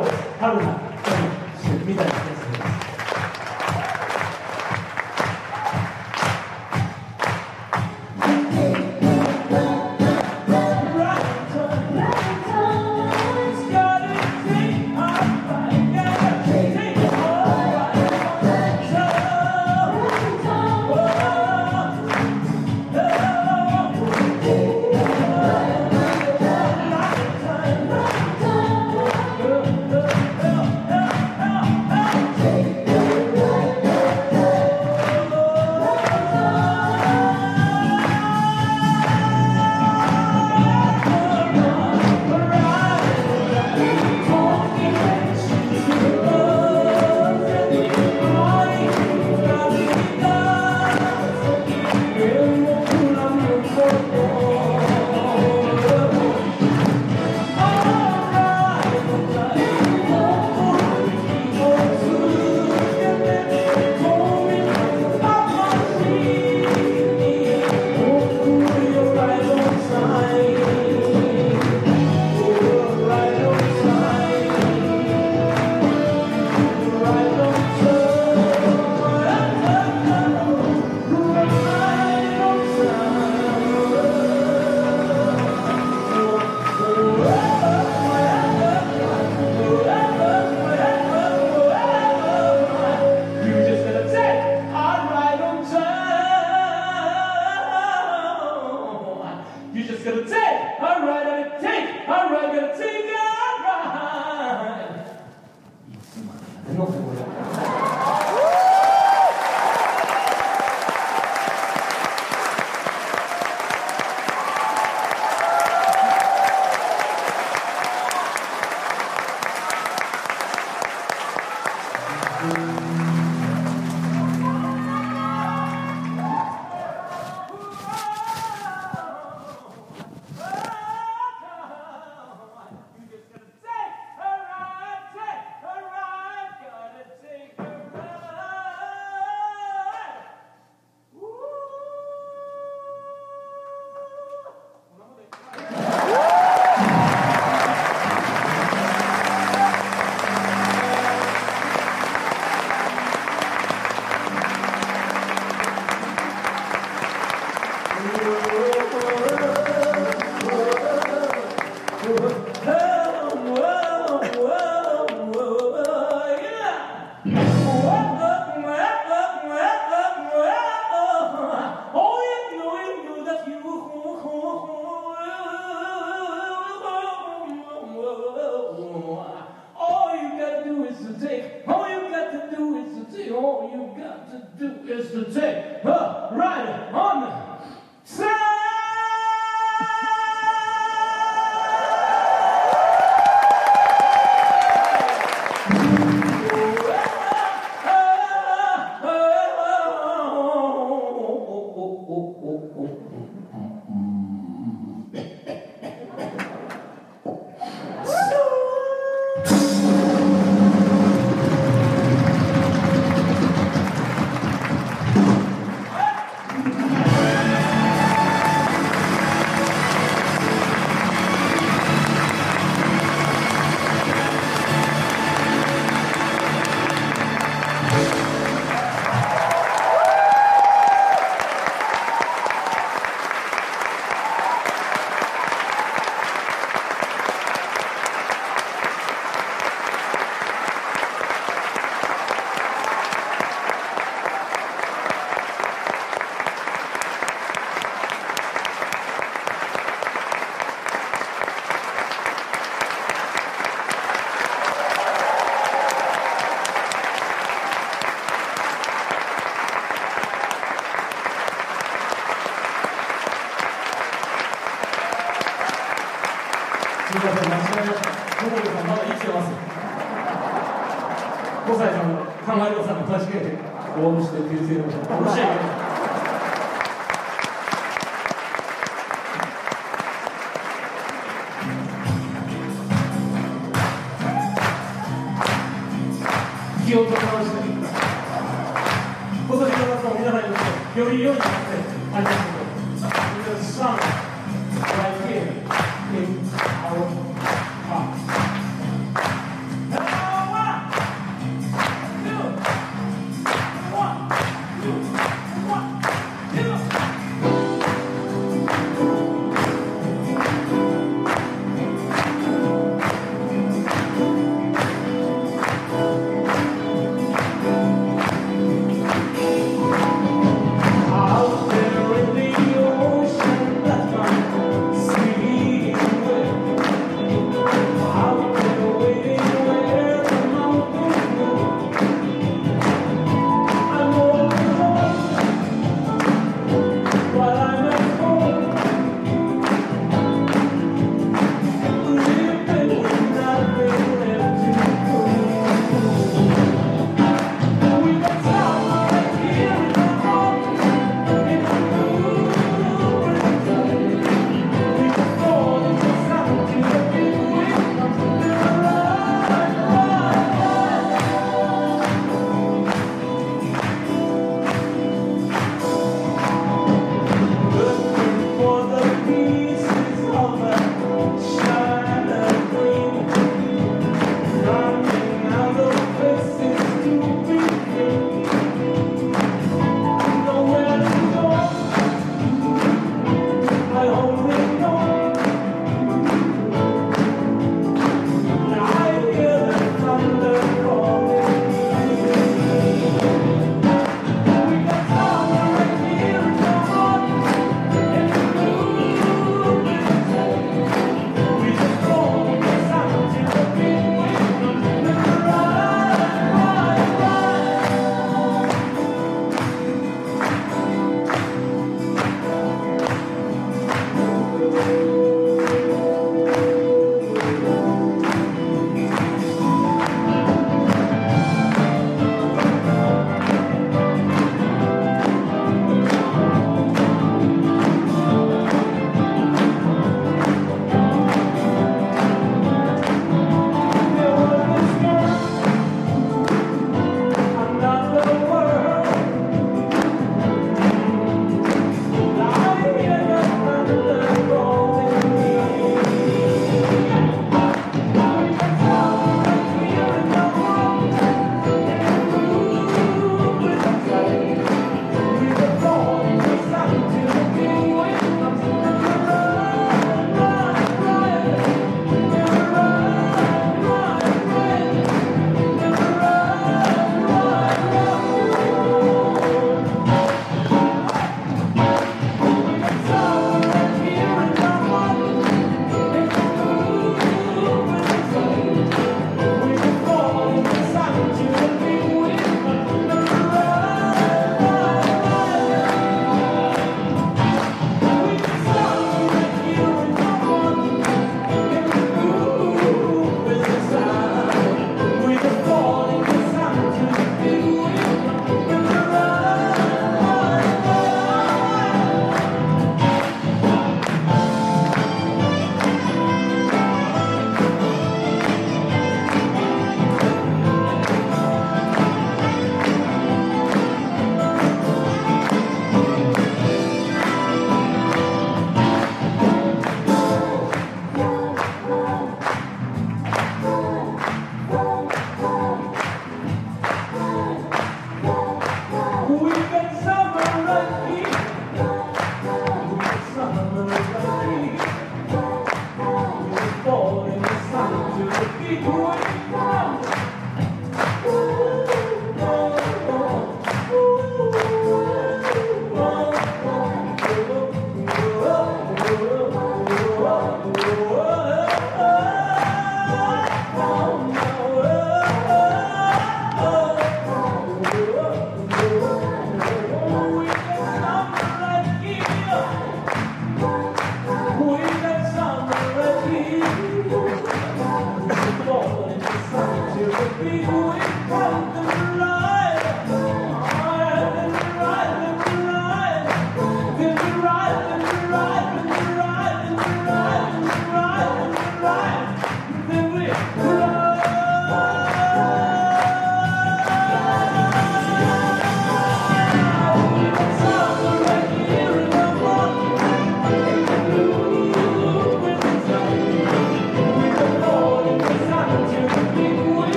うです。春菜みたいなです。気を取り直して今年の夏も皆さんにとより良い夏でありますように。皆さん、来年に会おう。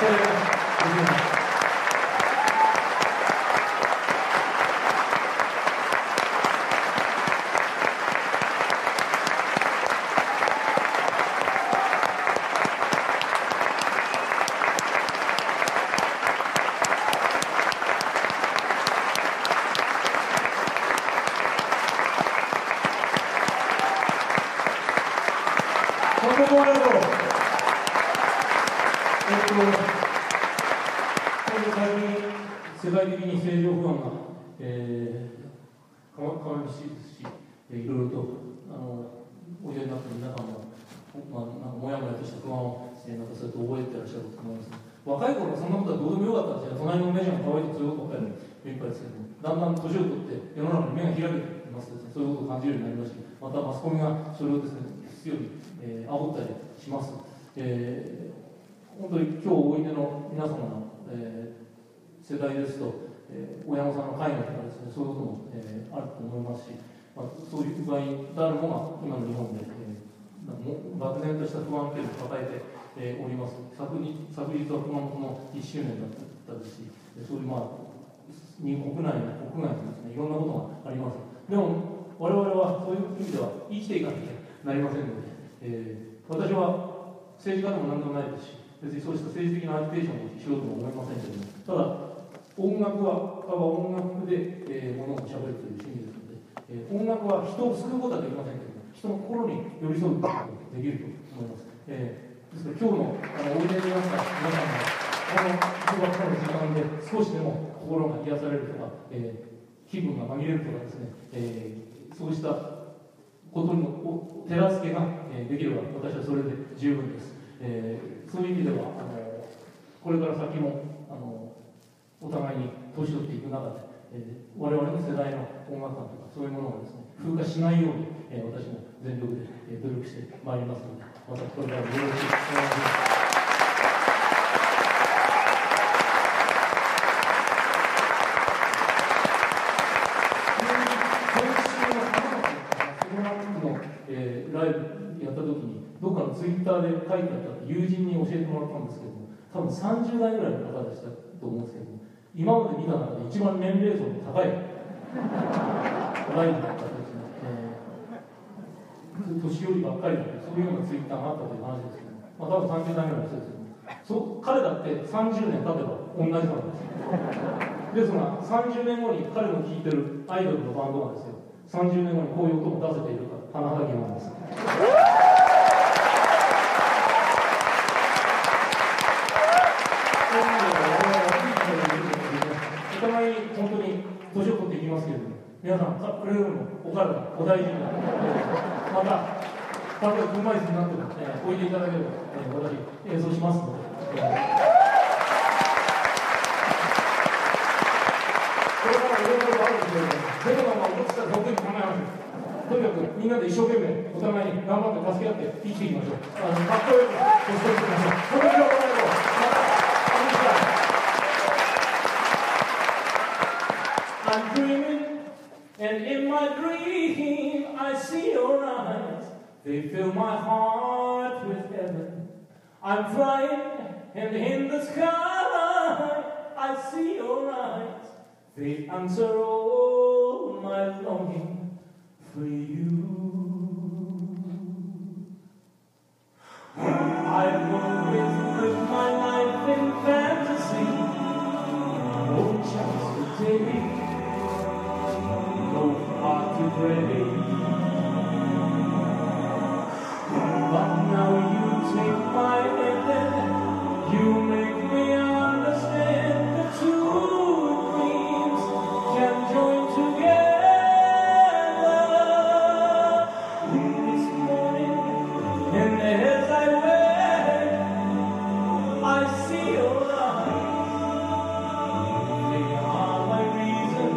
世界的に政情不安が、えー、変わりしいですし、いろいろとあのおいでになっている中も、まあ、なんかもやもやとした不安を、えー、なんかそうやって覚えてらっしゃると思います。若い頃はそんなことはどうでもよかったんですよ。隣の目じゃん、かわいいとそういうことばっかりいっぱいですけど、だんだん年を取って世の中に目が開けていますです、ね、そういうことを感じるようになりました。またマスコミがそれをですね、必要に、えー、煽ったりします。えー、本当に今日おいでの皆様の、えー世代ですと、えー、親御さんの会のとかですね、そういうことも、えー、あると思いますし、まあ、そういう場合、誰もが今の日本で、えー、も漠然とした不安というのを抱えて、えー、おります。昨日、昨日はこのこのいっしゅうねんだったですし、そういう、まあ、国内の国外のですね、いろんなことがあります。でも、我々はそういう意味では生きていかなきゃなりませんので、えー、私は政治家でも何でもないですし、別にそうした政治的なアジテーションをしようとも思いませんけれども、ただ、音楽は、ただ音楽で、えー、ものをしゃべるという趣味ですので、えー、音楽は人を救うことはできませんけれども、人の心に寄り添うことができると思います。えー、ですから今日のあのおいでになった皆さんのこの一晩の時間で少しでも心が癒されるとか、えー、気分が紛れるとかですね、えー、そうしたことの手助けができれば私はそれで十分です。えー、そういう意味ではあのこれから先もあのお互いに年取っていく中で、えー、我々の世代の音楽観とかそういうものがですね、風化しないように、えー、私も全力で、えー、努力してまいりますので、またこれからもよろしくお願いします。えー、ライブやった時に、どっかのツイッターで書いてあった友人に教えてもらったんですけども、多分さんじゅうだいぐらいの方でしたと思うんですけども、今まで見た中で一番年齢層の高いライブだったんですね、えー、年寄りばっかりだったり、そういうようなツイッターがあったという話ですけど、まあ、多分さんじゅう代ぐらいの人ですけど、そ彼だってさんじゅうねん経てば同じなんですよ。ですがさんじゅうねんごに彼の聴いてるアイドルのバンドがですよ、さんじゅうねんごにこういう音を出せているから花畑なんです。皆さん、これよりもお体、お大事に、また、体が車椅子になっても、えー、おいでいただければ、えー、私、演奏しますので、えー、これからいろいろあるんですけど、ゼロが思ってたら本当に構いません。とにかく、みんなで一生懸命、お互いに頑張って助け合って、生きていきましょう。あのかっこよく、ごちそうしていきましょう。本当によろしくお願いします。また、こんにちは。And in my dream, I see your eyes. They fill my heart with heaven. I'm flying, and in the sky, I see your eyes. They answer all my longing for you. I've always lived my life in fantasy. No chance to take me.To pray. But now you take my hand, you make me understand the two dreams can join together. This morning, and as I wake, I see your eyes. They are my reason.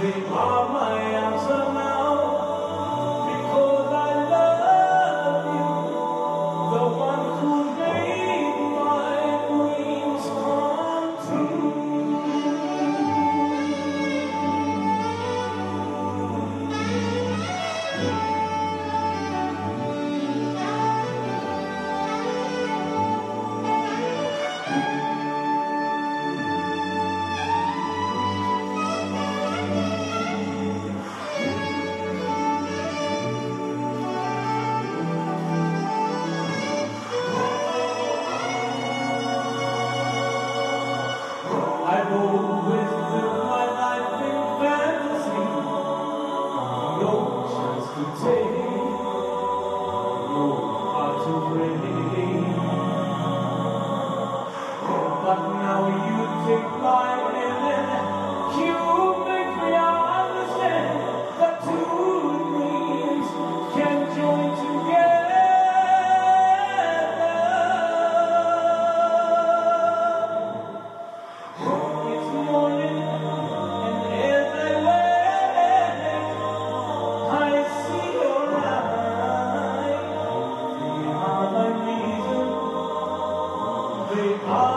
They are my eyes. All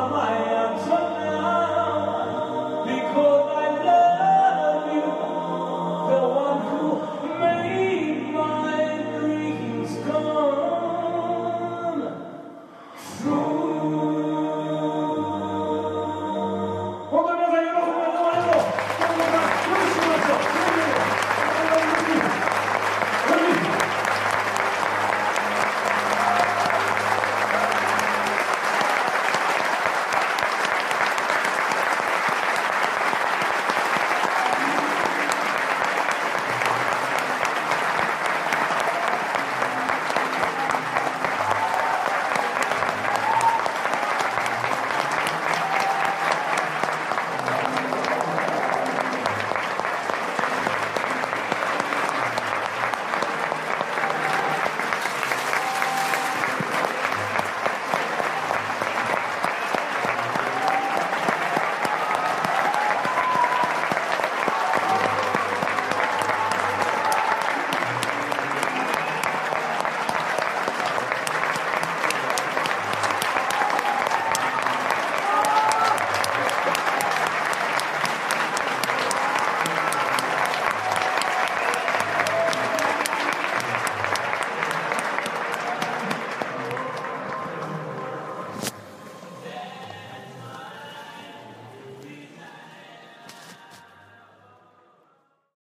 my